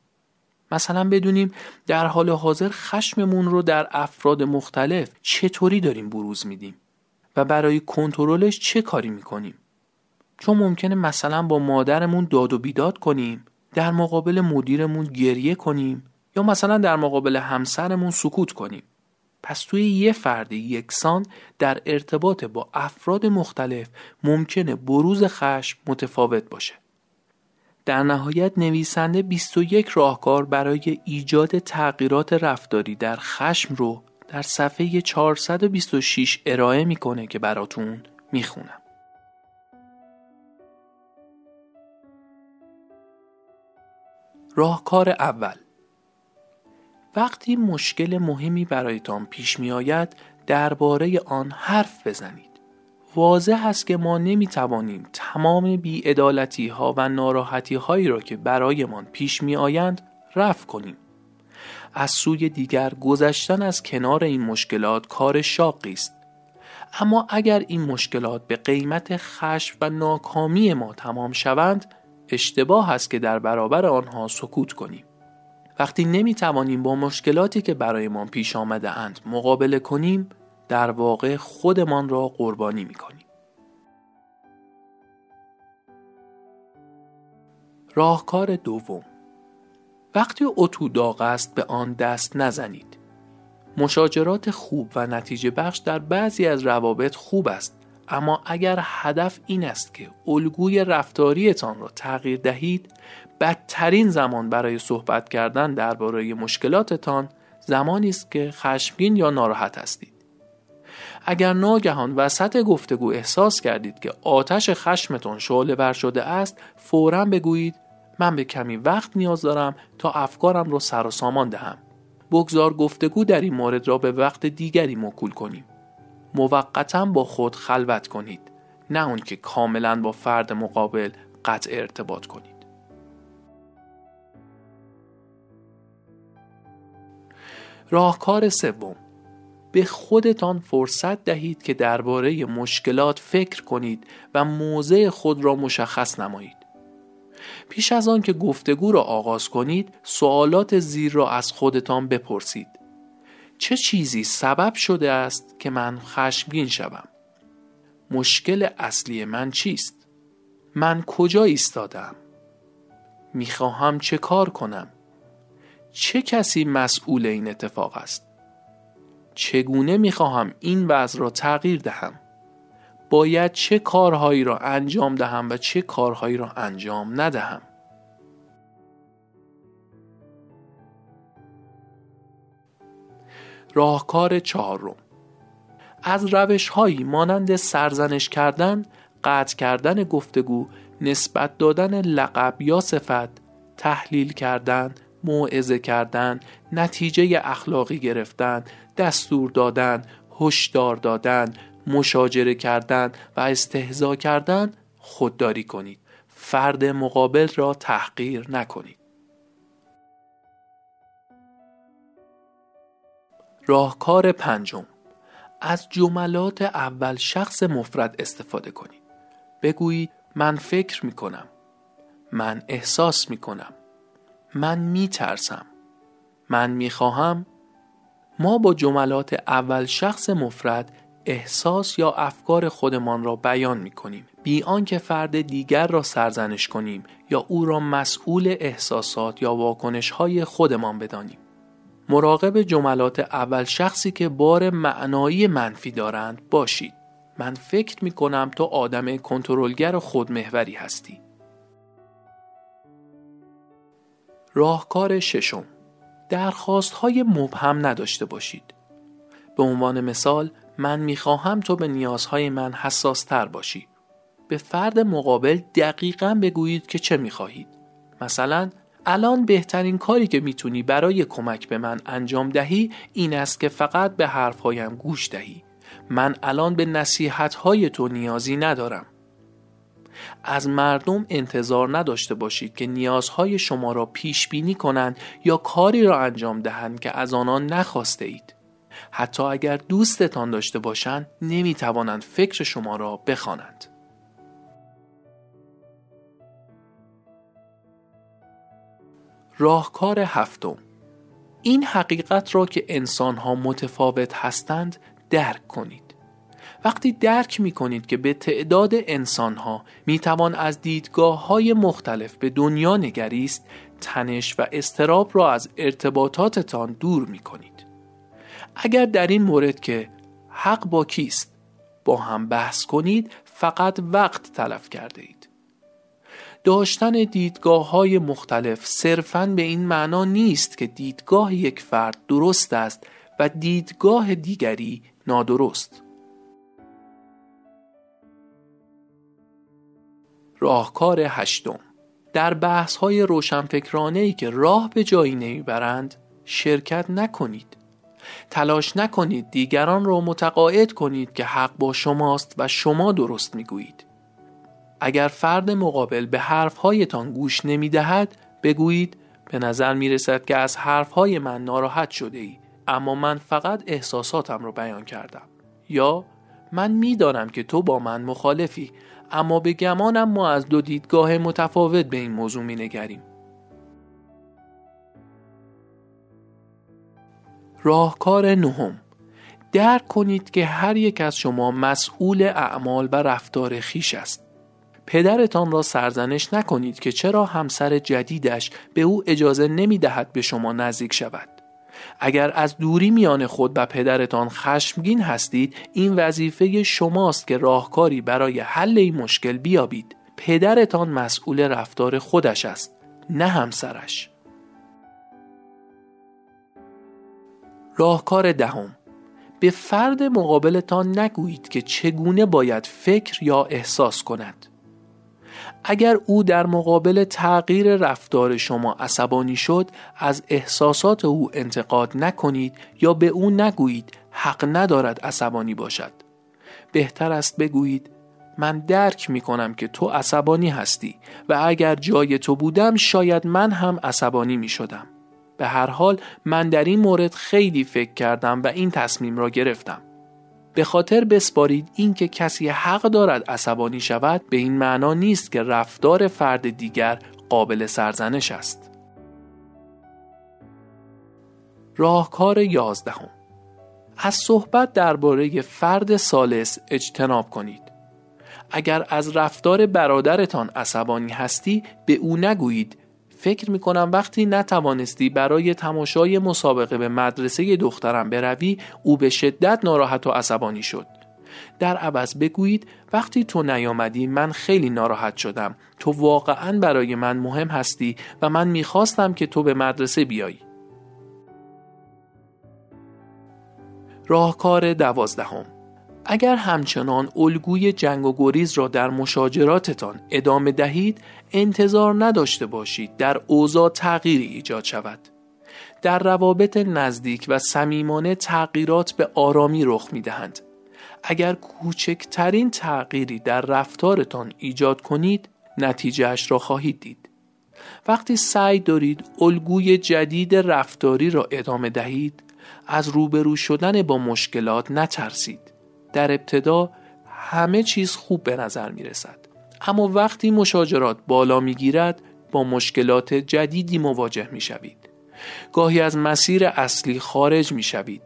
مثلا بدونیم در حال حاضر خشممون رو در افراد مختلف چطوری داریم بروز میدیم و برای کنترلش چه کاری میکنیم. چون ممکنه مثلا با مادرمون داد و بیداد کنیم، در مقابل مدیرمون گریه کنیم یا مثلا در مقابل همسرمون سکوت کنیم. پس توی یه فرد یکسان در ارتباط با افراد مختلف ممکنه بروز خشم متفاوت باشه. در نهایت نویسنده 21 راهکار برای ایجاد تغییرات رفتاری در خشم رو در صفحه 426 ارائه میکنه که براتون میخونم. راهکار اول: وقتی مشکل مهمی برایتان پیش می آید درباره آن حرف بزنید. واضح است که ما نمی توانیم تمام بی‌عدالتی ها و ناراحتی هایی را که برایمان پیش می آیند رفع کنیم. از سوی دیگر گذشتن از کنار این مشکلات کار شاقی است. اما اگر این مشکلات به قیمت خشم و ناکامی ما تمام شوند، اشتباه است که در برابر آنها سکوت کنیم. وقتی نمیتوانیم با مشکلاتی که برایمان پیش آمده اند مقابله کنیم، در واقع خودمان را قربانی میکنیم. راهکار دوم: وقتی اتو داغ است به آن دست نزنید. مشاجرات خوب و نتیجه بخش در بعضی از روابط خوب است، اما اگر هدف این است که الگوی رفتاریتان را تغییر دهید، بدترین زمان برای صحبت کردن درباره مشکلاتتان زمانی است که خشمگین یا ناراحت هستید. اگر ناگهان وسط گفتگو احساس کردید که آتش خشمتان شعله ور شده است، فوراً بگویید من به کمی وقت نیاز دارم تا افکارم را سر و سامان دهم. بگذار گفتگو در این مورد را به وقت دیگری موکول کنیم. موقتاً با خود خلوت کنید، نه اون که کاملاً با فرد مقابل قطع ارتباط کنید. راهکار سوم: به خودتان فرصت دهید که درباره مشکلات فکر کنید و موضع خود را مشخص نمایید. پیش از آن که گفتگو را آغاز کنید، سوالات زیر را از خودتان بپرسید. چه چیزی سبب شده است که من خشمگین شوم؟ مشکل اصلی من چیست؟ من کجا ایستادم؟ میخواهم چه کار کنم؟ چه کسی مسئول این اتفاق است؟ چگونه میخواهم این وضع را تغییر دهم؟ باید چه کارهایی را انجام دهم و چه کارهایی را انجام ندهم؟ راهکار چهارم: از روش‌هایی مانند سرزنش کردن، قطع کردن گفتگو، نسبت دادن لقب یا صفت، تحلیل کردن، موعظه کردن، نتیجه اخلاقی گرفتن، دستور دادن، هشدار دادن، مشاجره کردن و استهزا کردن خودداری کنید. فرد مقابل را تحقیر نکنید. راهکار پنجم: از جملات اول شخص مفرد استفاده کنید. بگویید من فکر می کنم، من احساس می کنم، من می ترسم، من می خواهم. ما با جملات اول شخص مفرد احساس یا افکار خودمان را بیان می کنیم بی آنکه فرد دیگر را سرزنش کنیم یا او را مسئول احساسات یا واکنش های خودمان بدانیم. مراقب جملات اول شخصی که بار معنایی منفی دارند باشید. من فکر می کنم تو آدم کنترلگر و خودمحوری هستی. راهکار ششم، درخواست های مبهم نداشته باشید. به عنوان مثال، من میخواهم تو به نیازهای من حساس تر باشی. به فرد مقابل دقیقاً بگویید که چه میخواهید. مثلا، الان بهترین کاری که میتونی برای کمک به من انجام دهی این است که فقط به حرفهایم گوش دهی. من الان به نصیحتهای تو نیازی ندارم. از مردم انتظار نداشته باشید که نیازهای شما را پیش بینی کنند یا کاری را انجام دهند که از آنان نخواسته اید. حتی اگر دوستتان داشته باشند نمی توانند فکر شما را بخوانند. راهکار هفتم، این حقیقت را که انسان‌ها متفاوت هستند درک کنید. وقتی درک می کنید که به تعداد انسان‌ها می توان از دیدگاه‌های مختلف به دنیا نگریست، تنش و اضطراب را از ارتباطاتتان دور می کنید. اگر در این مورد که حق با کیست با هم بحث کنید، فقط وقت تلف کرده اید. داشتن دیدگاه‌های مختلف صرفاً به این معنا نیست که دیدگاه یک فرد درست است و دیدگاه دیگری نادرست. راهکار هشتم، در بحث‌های روشنفکرانه‌ای که راه به جایی نمیبرند شرکت نکنید. تلاش نکنید دیگران را متقاعد کنید که حق با شماست و شما درست میگویید. اگر فرد مقابل به حرف‌هایتان گوش نمیدهد، بگویید به نظر میرسد که از حرف‌های من ناراحت شده ای، اما من فقط احساساتم را بیان کردم. یا من میدانم که تو با من مخالفی، اما به گمانم ما از دو دیدگاه متفاوت به این موضوع می نگریم. راهکار نهم، درک کنید که هر یک از شما مسئول اعمال و رفتار خیش است. پدرتان را سرزنش نکنید که چرا همسر جدیدش به او اجازه نمی دهد به شما نزدیک شود. اگر از دوری میان خود و پدرتان خشمگین هستید، این وظیفه شماست که راهکاری برای حل این مشکل بیابید. پدرتان مسئول رفتار خودش است، نه همسرش. راهکار دهم، به فرد مقابلتان نگویید که چگونه باید فکر یا احساس کند. اگر او در مقابل تغییر رفتار شما عصبانی شد، از احساسات او انتقاد نکنید یا به او نگویید حق ندارد عصبانی باشد. بهتر است بگویید من درک می کنم که تو عصبانی هستی و اگر جای تو بودم شاید من هم عصبانی می شدم. به هر حال من در این مورد خیلی فکر کردم و این تصمیم را گرفتم. به خاطر بسپارید اینکه کسی حق دارد عصبانی شود به این معنا نیست که رفتار فرد دیگر قابل سرزنش است. راهکار 11، از صحبت درباره فرد ثالث اجتناب کنید. اگر از رفتار برادرتان عصبانی هستی، به او نگویید فکر میکنم وقتی نتوانستی برای تماشای مسابقه به مدرسه دخترم بروی، او به شدت ناراحت و عصبانی شد. در عوض بگویید وقتی تو نیامدی من خیلی ناراحت شدم. تو واقعاً برای من مهم هستی و من میخواستم که تو به مدرسه بیایی. راهکار 12، اگر همچنان الگوی جنگ و گریز را در مشاجراتتان ادامه دهید، انتظار نداشته باشید در اوضاع تغییری ایجاد شود. در روابط نزدیک و صمیمانه تغییرات به آرامی رخ می‌دهند. اگر کوچکترین تغییری در رفتارتان ایجاد کنید، نتیجه‌اش را خواهید دید. وقتی سعی دارید الگوی جدید رفتاری را ادامه دهید، از روبرو شدن با مشکلات نترسید. در ابتدا همه چیز خوب به نظر می رسد. اما وقتی مشاجرات بالا می گیرد با مشکلات جدیدی مواجه می شوید. گاهی از مسیر اصلی خارج می شوید.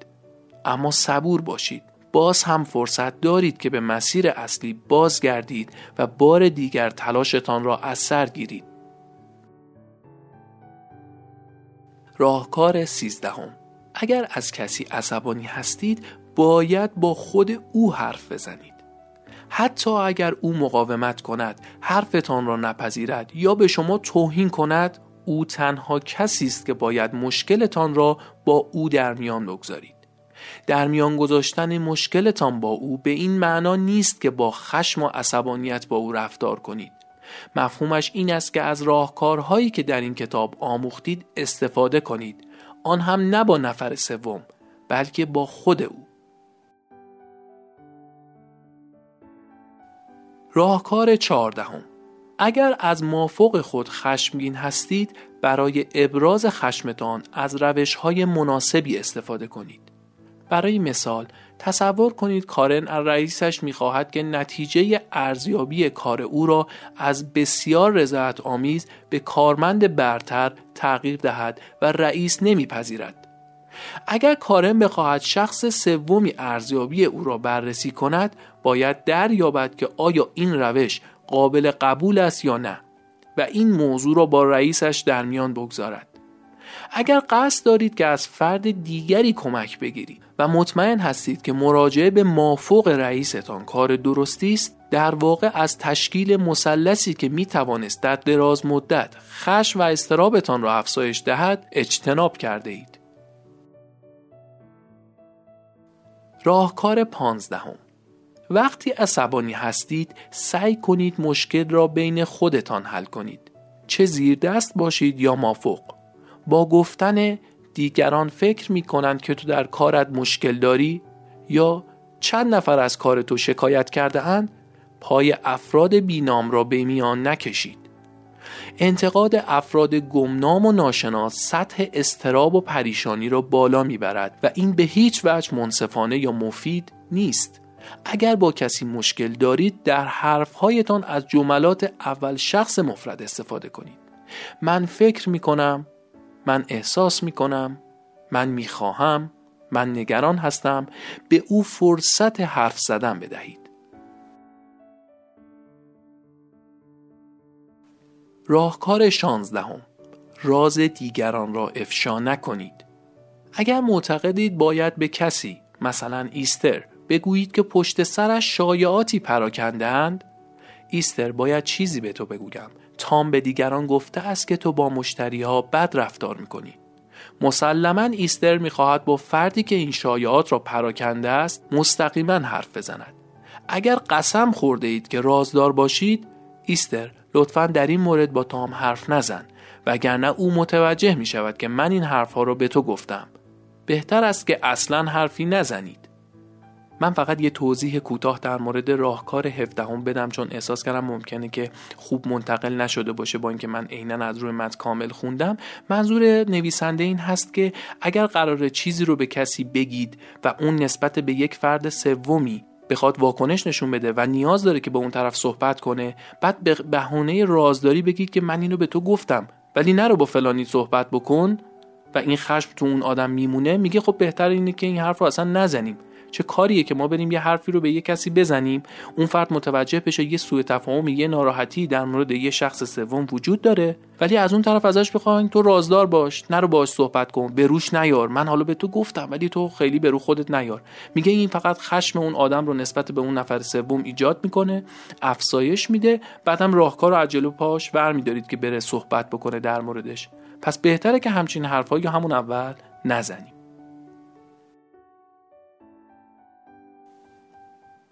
اما صبور باشید. باز هم فرصت دارید که به مسیر اصلی بازگردید و بار دیگر تلاشتان را از سر گیرید. راهکار 13. اگر از کسی عصبانی هستید باید با خود او حرف بزنید. حتی اگر او مقاومت کند، حرفتان را نپذیرد یا به شما توهین کند، او تنها کسی است که باید مشکلتان را با او در میان بگذارید. در میان گذاشتن مشکلتان با او به این معنا نیست که با خشم و عصبانیت با او رفتار کنید. مفهومش این است که از راهکارهایی که در این کتاب آموختید استفاده کنید، آن هم نه با نفر سوم، بلکه با خود او. راهکار 14. اگر از مافوق خود خشمگین هستید، برای ابراز خشمتان از روش‌های مناسبی استفاده کنید. برای مثال، تصور کنید کارن از رئیسش می‌خواهد که نتیجه ارزیابی کار او را از بسیار رضایت آمیز به کارمند برتر تغییر دهد و رئیس نمی‌پذیرد. اگر کارن بخواهد شخص سومی ارزیابی او را بررسی کند، باید دریابد که آیا این روش قابل قبول است یا نه و این موضوع را با رئیسش در میان بگذارد. اگر قصد دارید که از فرد دیگری کمک بگیرید و مطمئن هستید که مراجعه به مافوق رئیستان کار درستی است، در واقع از تشکیل مثلثی که میتوانست در دراز مدت خشم و اضطرابتان را افزایش دهد اجتناب کرده اید. راهکار 15. وقتی عصبانی هستید سعی کنید مشکل را بین خودتان حل کنید، چه زیر دست باشید یا مافوق. با گفتن دیگران فکر می کنند که تو در کارت مشکل داری یا چند نفر از کار تو شکایت کرده اند پای افراد بینام را به میان نکشید. انتقاد افراد گمنام و ناشناس سطح اضطراب و پریشانی را بالا می برد و این به هیچ وجه منصفانه یا مفید نیست. اگر با کسی مشکل دارید در حرفهایتان از جملات اول شخص مفرد استفاده کنید. من فکر می کنم، من احساس می کنم، من می خواهم، من نگران هستم. به او فرصت حرف زدن بدهید. راهکار 16. راز دیگران را افشا نکنید. اگر معتقدید باید به کسی، مثلا ایستر، بگویید که پشت سرش شایعاتی پراکنده اند، ایستر باید چیزی به تو بگویم. تام به دیگران گفته است که تو با مشتری ها بد رفتار میکنی. مسلماً ایستر میخواهد با فردی که این شایعات را پراکنده است مستقیما حرف بزند. اگر قسم خورده اید که رازدار باشید، ایستر لطفاً در این مورد با تام حرف نزن، وگرنه او متوجه می شود که من این حرف ها را به تو گفتم. بهتر است که اصلاً حرفی نزنید. من فقط یه توضیح کوتاه در مورد راهکار 17 بدم، چون احساس کردم ممکنه که خوب منتقل نشده باشه با اینکه من عیناً از روی متن کامل خوندم. منظور نویسنده این هست که اگر قراره چیزی رو به کسی بگید و اون نسبت به یک فرد سومی بخواد واکنش نشون بده و نیاز داره که با اون طرف صحبت کنه، بعد به بهونه رازداری بگید که من اینو به تو گفتم ولی نرو با فلانی صحبت بکن و این خشم تو اون آدم میمونه، میگه خب بهتر اینه که این حرف رو اصلا نزنیم. چه کاریه که ما بریم یه حرفی رو به یه کسی بزنیم، اون فرد متوجه بشه یه سوء تفاهمی، یه ناراحتی در مورد یه شخص سوم وجود داره، ولی از اون طرف ازش بخواید تو رازدار باش، نرو باهاش صحبت کن، به روش نیار، من حالا به تو گفتم ولی تو خیلی به رو خودت نیار. میگه این فقط خشم اون آدم رو نسبت به اون نفر سوم ایجاد میکنه، افسایش میده، بعدم راهکار رو عجله پاش برمی‌دارید که بره صحبت بکنه در موردش. پس بهتره که همچین حرفایی رو همون اول نزنی.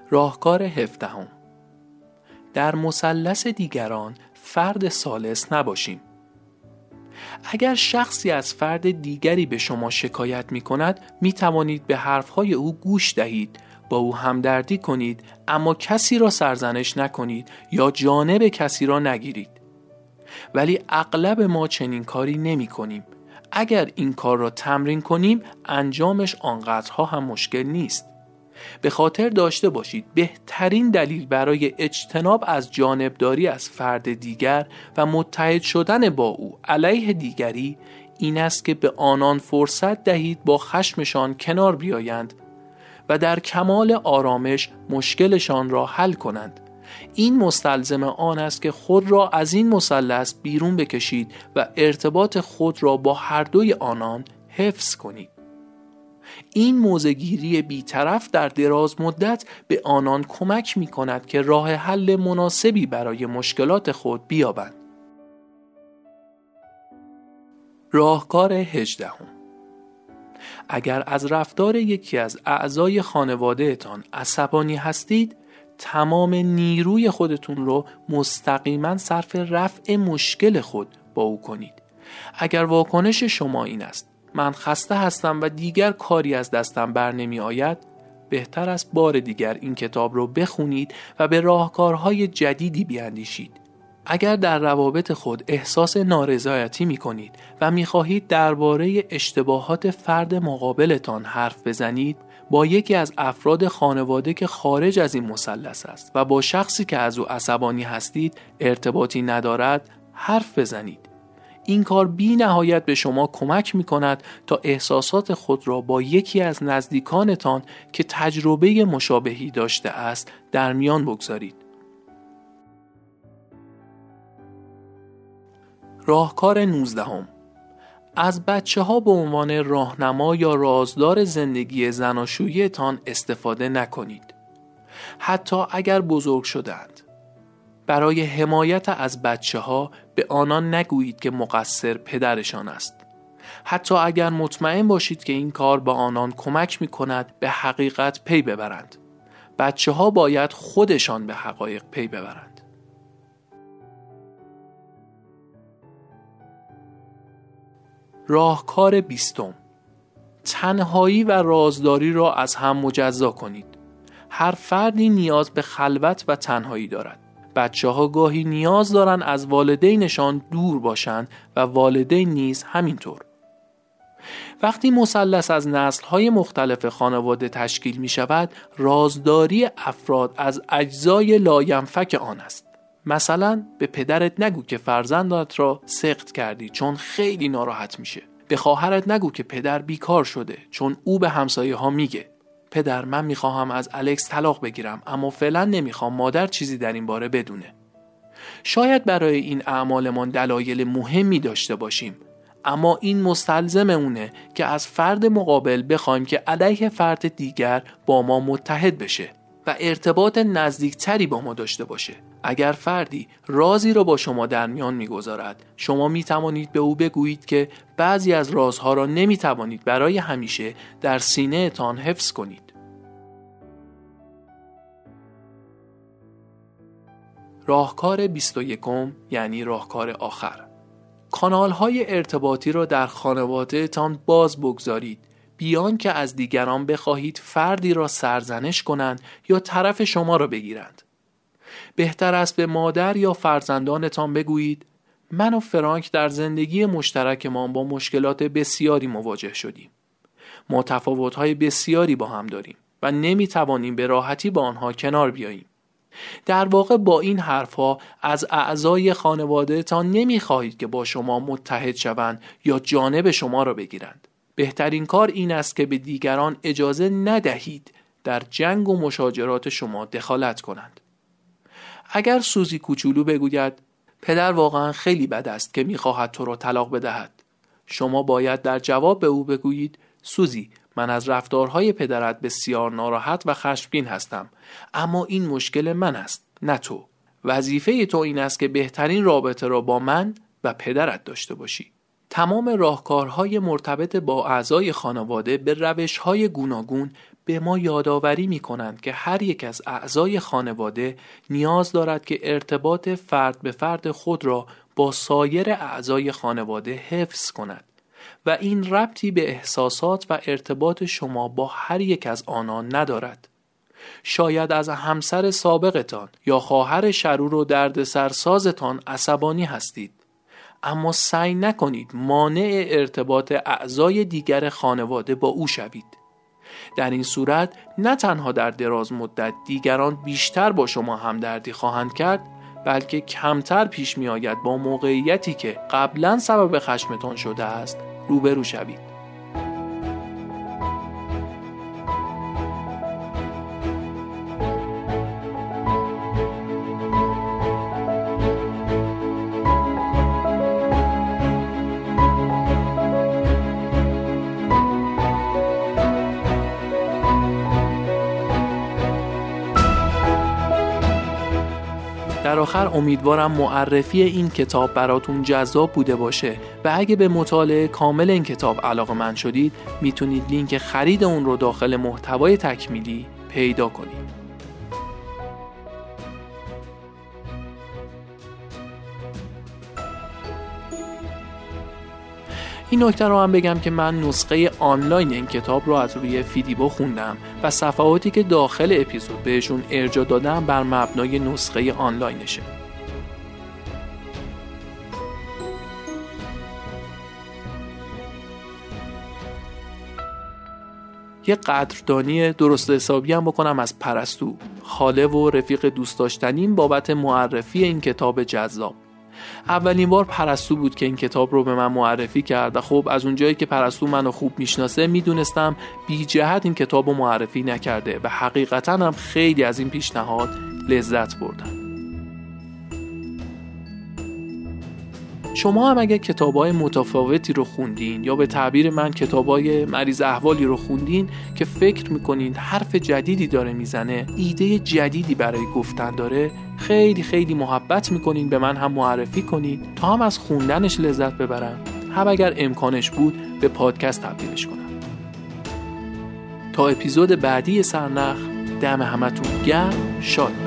راهکار 17. در مثلث دیگران فرد ثالث نباشیم. اگر شخصی از فرد دیگری به شما شکایت می کند، می توانید به حرفهای او گوش دهید، با او همدردی کنید، اما کسی را سرزنش نکنید یا جانب کسی را نگیرید. ولی اغلب ما چنین کاری نمی کنیم. اگر این کار را تمرین کنیم انجامش آنقدرها هم مشکل نیست. به خاطر داشته باشید بهترین دلیل برای اجتناب از جانبداری از فرد دیگر و متحد شدن با او علیه دیگری این است که به آنان فرصت دهید با خشمشان کنار بیایند و در کمال آرامش مشکلشان را حل کنند. این مستلزم آن است که خود را از این مثلث بیرون بکشید و ارتباط خود را با هر دوی آنان حفظ کنید. این موزگیری بی‌طرف در دراز مدت به آنان کمک می کند که راه حل مناسبی برای مشکلات خود بیابند. راهکار 18. اگر از رفتار یکی از اعضای خانواده‌تان عصبانی هستید، تمام نیروی خودتون رو مستقیما صرف رفع مشکل خود با او کنید. اگر واکنش شما این است: من خسته هستم و دیگر کاری از دستم بر نمی آید، بهتر است بار دیگر این کتاب رو بخونید و به راهکارهای جدیدی بیاندیشید. اگر در روابط خود احساس نارضایتی می کنید و می خواهید درباره اشتباهات فرد مقابلتان حرف بزنید، با یکی از افراد خانواده که خارج از این مثلث است و با شخصی که از او عصبانی هستید ارتباطی ندارد حرف بزنید. این کار بی نهایت به شما کمک می کند تا احساسات خود را با یکی از نزدیکانتان که تجربه مشابهی داشته است در میان بگذارید. راهکار 19. از بچه‌ها به عنوان راهنما یا رازدار زندگی زناشویی‌تان استفاده نکنید، حتی اگر بزرگ شدند. برای حمایت از بچه‌ها به آنان نگویید که مقصر پدرشان است، حتی اگر مطمئن باشید که این کار به آنان کمک می‌کند به حقیقت پی ببرند. بچه‌ها باید خودشان به حقایق پی ببرند. راهکار 20. تنهایی و رازداری را از هم مجزا کنید. هر فردی نیاز به خلوت و تنهایی دارد. بچه‌ها گاهی نیاز دارند از والدینشان دور باشند و والدین نیز همینطور. وقتی مثلث از نسل‌های مختلف خانواده تشکیل می‌شود، رازداری افراد از اجزای لاینفک آن است. مثلا به پدرت نگو که فرزندت را سقط کردی چون خیلی ناراحت میشه. به خواهرت نگو که پدر بیکار شده چون او به همسایه ها میگه پدر من میخواهم از الکس طلاق بگیرم اما فعلا نمیخوام مادر چیزی در این باره بدونه. شاید برای این اعمالمان دلایل مهمی داشته باشیم، اما این مستلزم اونه که از فرد مقابل بخوایم که علیه فرد دیگر با ما متحد بشه و ارتباط نزدیکتری با ما داشته باشه. اگر فردی رازی را با شما در میان می‌گذارد، شما می‌توانید به او بگویید که بعضی از رازها را نمی‌توانید برای همیشه در سینه‌تان حفظ کنید. راهکار 21 یعنی راهکار آخر. کانال‌های ارتباطی را در خانواده‌تان باز بگذارید، بیان که از دیگران بخواهید فردی را سرزنش کنند یا طرف شما را بگیرند. بهتر است به مادر یا فرزندانتان بگویید: من و فرانک در زندگی مشترکمان با مشکلات بسیاری مواجه شدیم. ما تفاوت‌های بسیاری با هم داریم و نمی‌توانیم به راحتی با آنها کنار بیاییم. در واقع با این حرف‌ها از اعضای خانواده‌تان نمی‌خواهید که با شما متحد شوند یا جانب شما را بگیرند. بهترین کار این است که به دیگران اجازه ندهید در جنگ و مشاجرات شما دخالت کنند. اگر سوزی کوچولو بگوید: پدر واقعا خیلی بد است که میخواهد تو را طلاق بدهد، شما باید در جواب به او بگویید: سوزی، من از رفتارهای پدرت بسیار ناراحت و خشمگین هستم، اما این مشکل من است نه تو. وظیفه تو این است که بهترین رابطه را با من و پدرت داشته باشی. تمام راهکارهای مرتبط با اعضای خانواده به روشهای گوناگون به ما یادآوری می‌کنند که هر یک از اعضای خانواده نیاز دارد که ارتباط فرد به فرد خود را با سایر اعضای خانواده حفظ کند و این ربطی به احساسات و ارتباط شما با هر یک از آنان ندارد. شاید از همسر سابقتان یا خواهر شرور و دردسرسازتان عصبانی هستید، اما سعی نکنید مانع ارتباط اعضای دیگر خانواده با او شوید. در این صورت نه تنها در دراز مدت دیگران بیشتر با شما همدردی خواهند کرد، بلکه کمتر پیش می آید با موقعیتی که قبلا سبب خشمتان شده است روبرو شوید. در آخر امیدوارم معرفی این کتاب براتون جذاب بوده باشه و اگه به مطالعه کامل این کتاب علاقه‌مند شدید میتونید لینک خرید اون رو داخل محتوای تکمیلی پیدا کنید. این نکته رو هم بگم که من نسخه آنلاین این کتاب رو از روی فیدیبو خوندم و صفحاتی که داخل اپیزود بهشون ارجاع دادم بر مبنای نسخه آنلاینشه. یه قدردانی درست حسابی هم بکنم از پرستو، خاله و رفیق دوست داشتنیم، بابت معرفی این کتاب جذاب. اولین بار پرستو بود که این کتاب رو به من معرفی کرد و خب از اونجایی که پرستو منو خوب میشناسه میدونستم بی جهت این کتاب رو معرفی نکرده و حقیقتاً هم خیلی از این پیشنهاد لذت بردم. شما هم اگه کتاب‌های متفاوتی رو خوندین یا به تعبیر من کتاب‌های مریض احوالی رو خوندین که فکر می‌کنین حرف جدیدی داره میزنه، ایده جدیدی برای گفتن داره، خیلی محبت می‌کنین به من هم معرفی کنین تا هم از خوندنش لذت ببرم، هم اگر امکانش بود به پادکست تبدیلش کنم. تا اپیزود بعدی سرنخ، دم همتون گرم، شاد.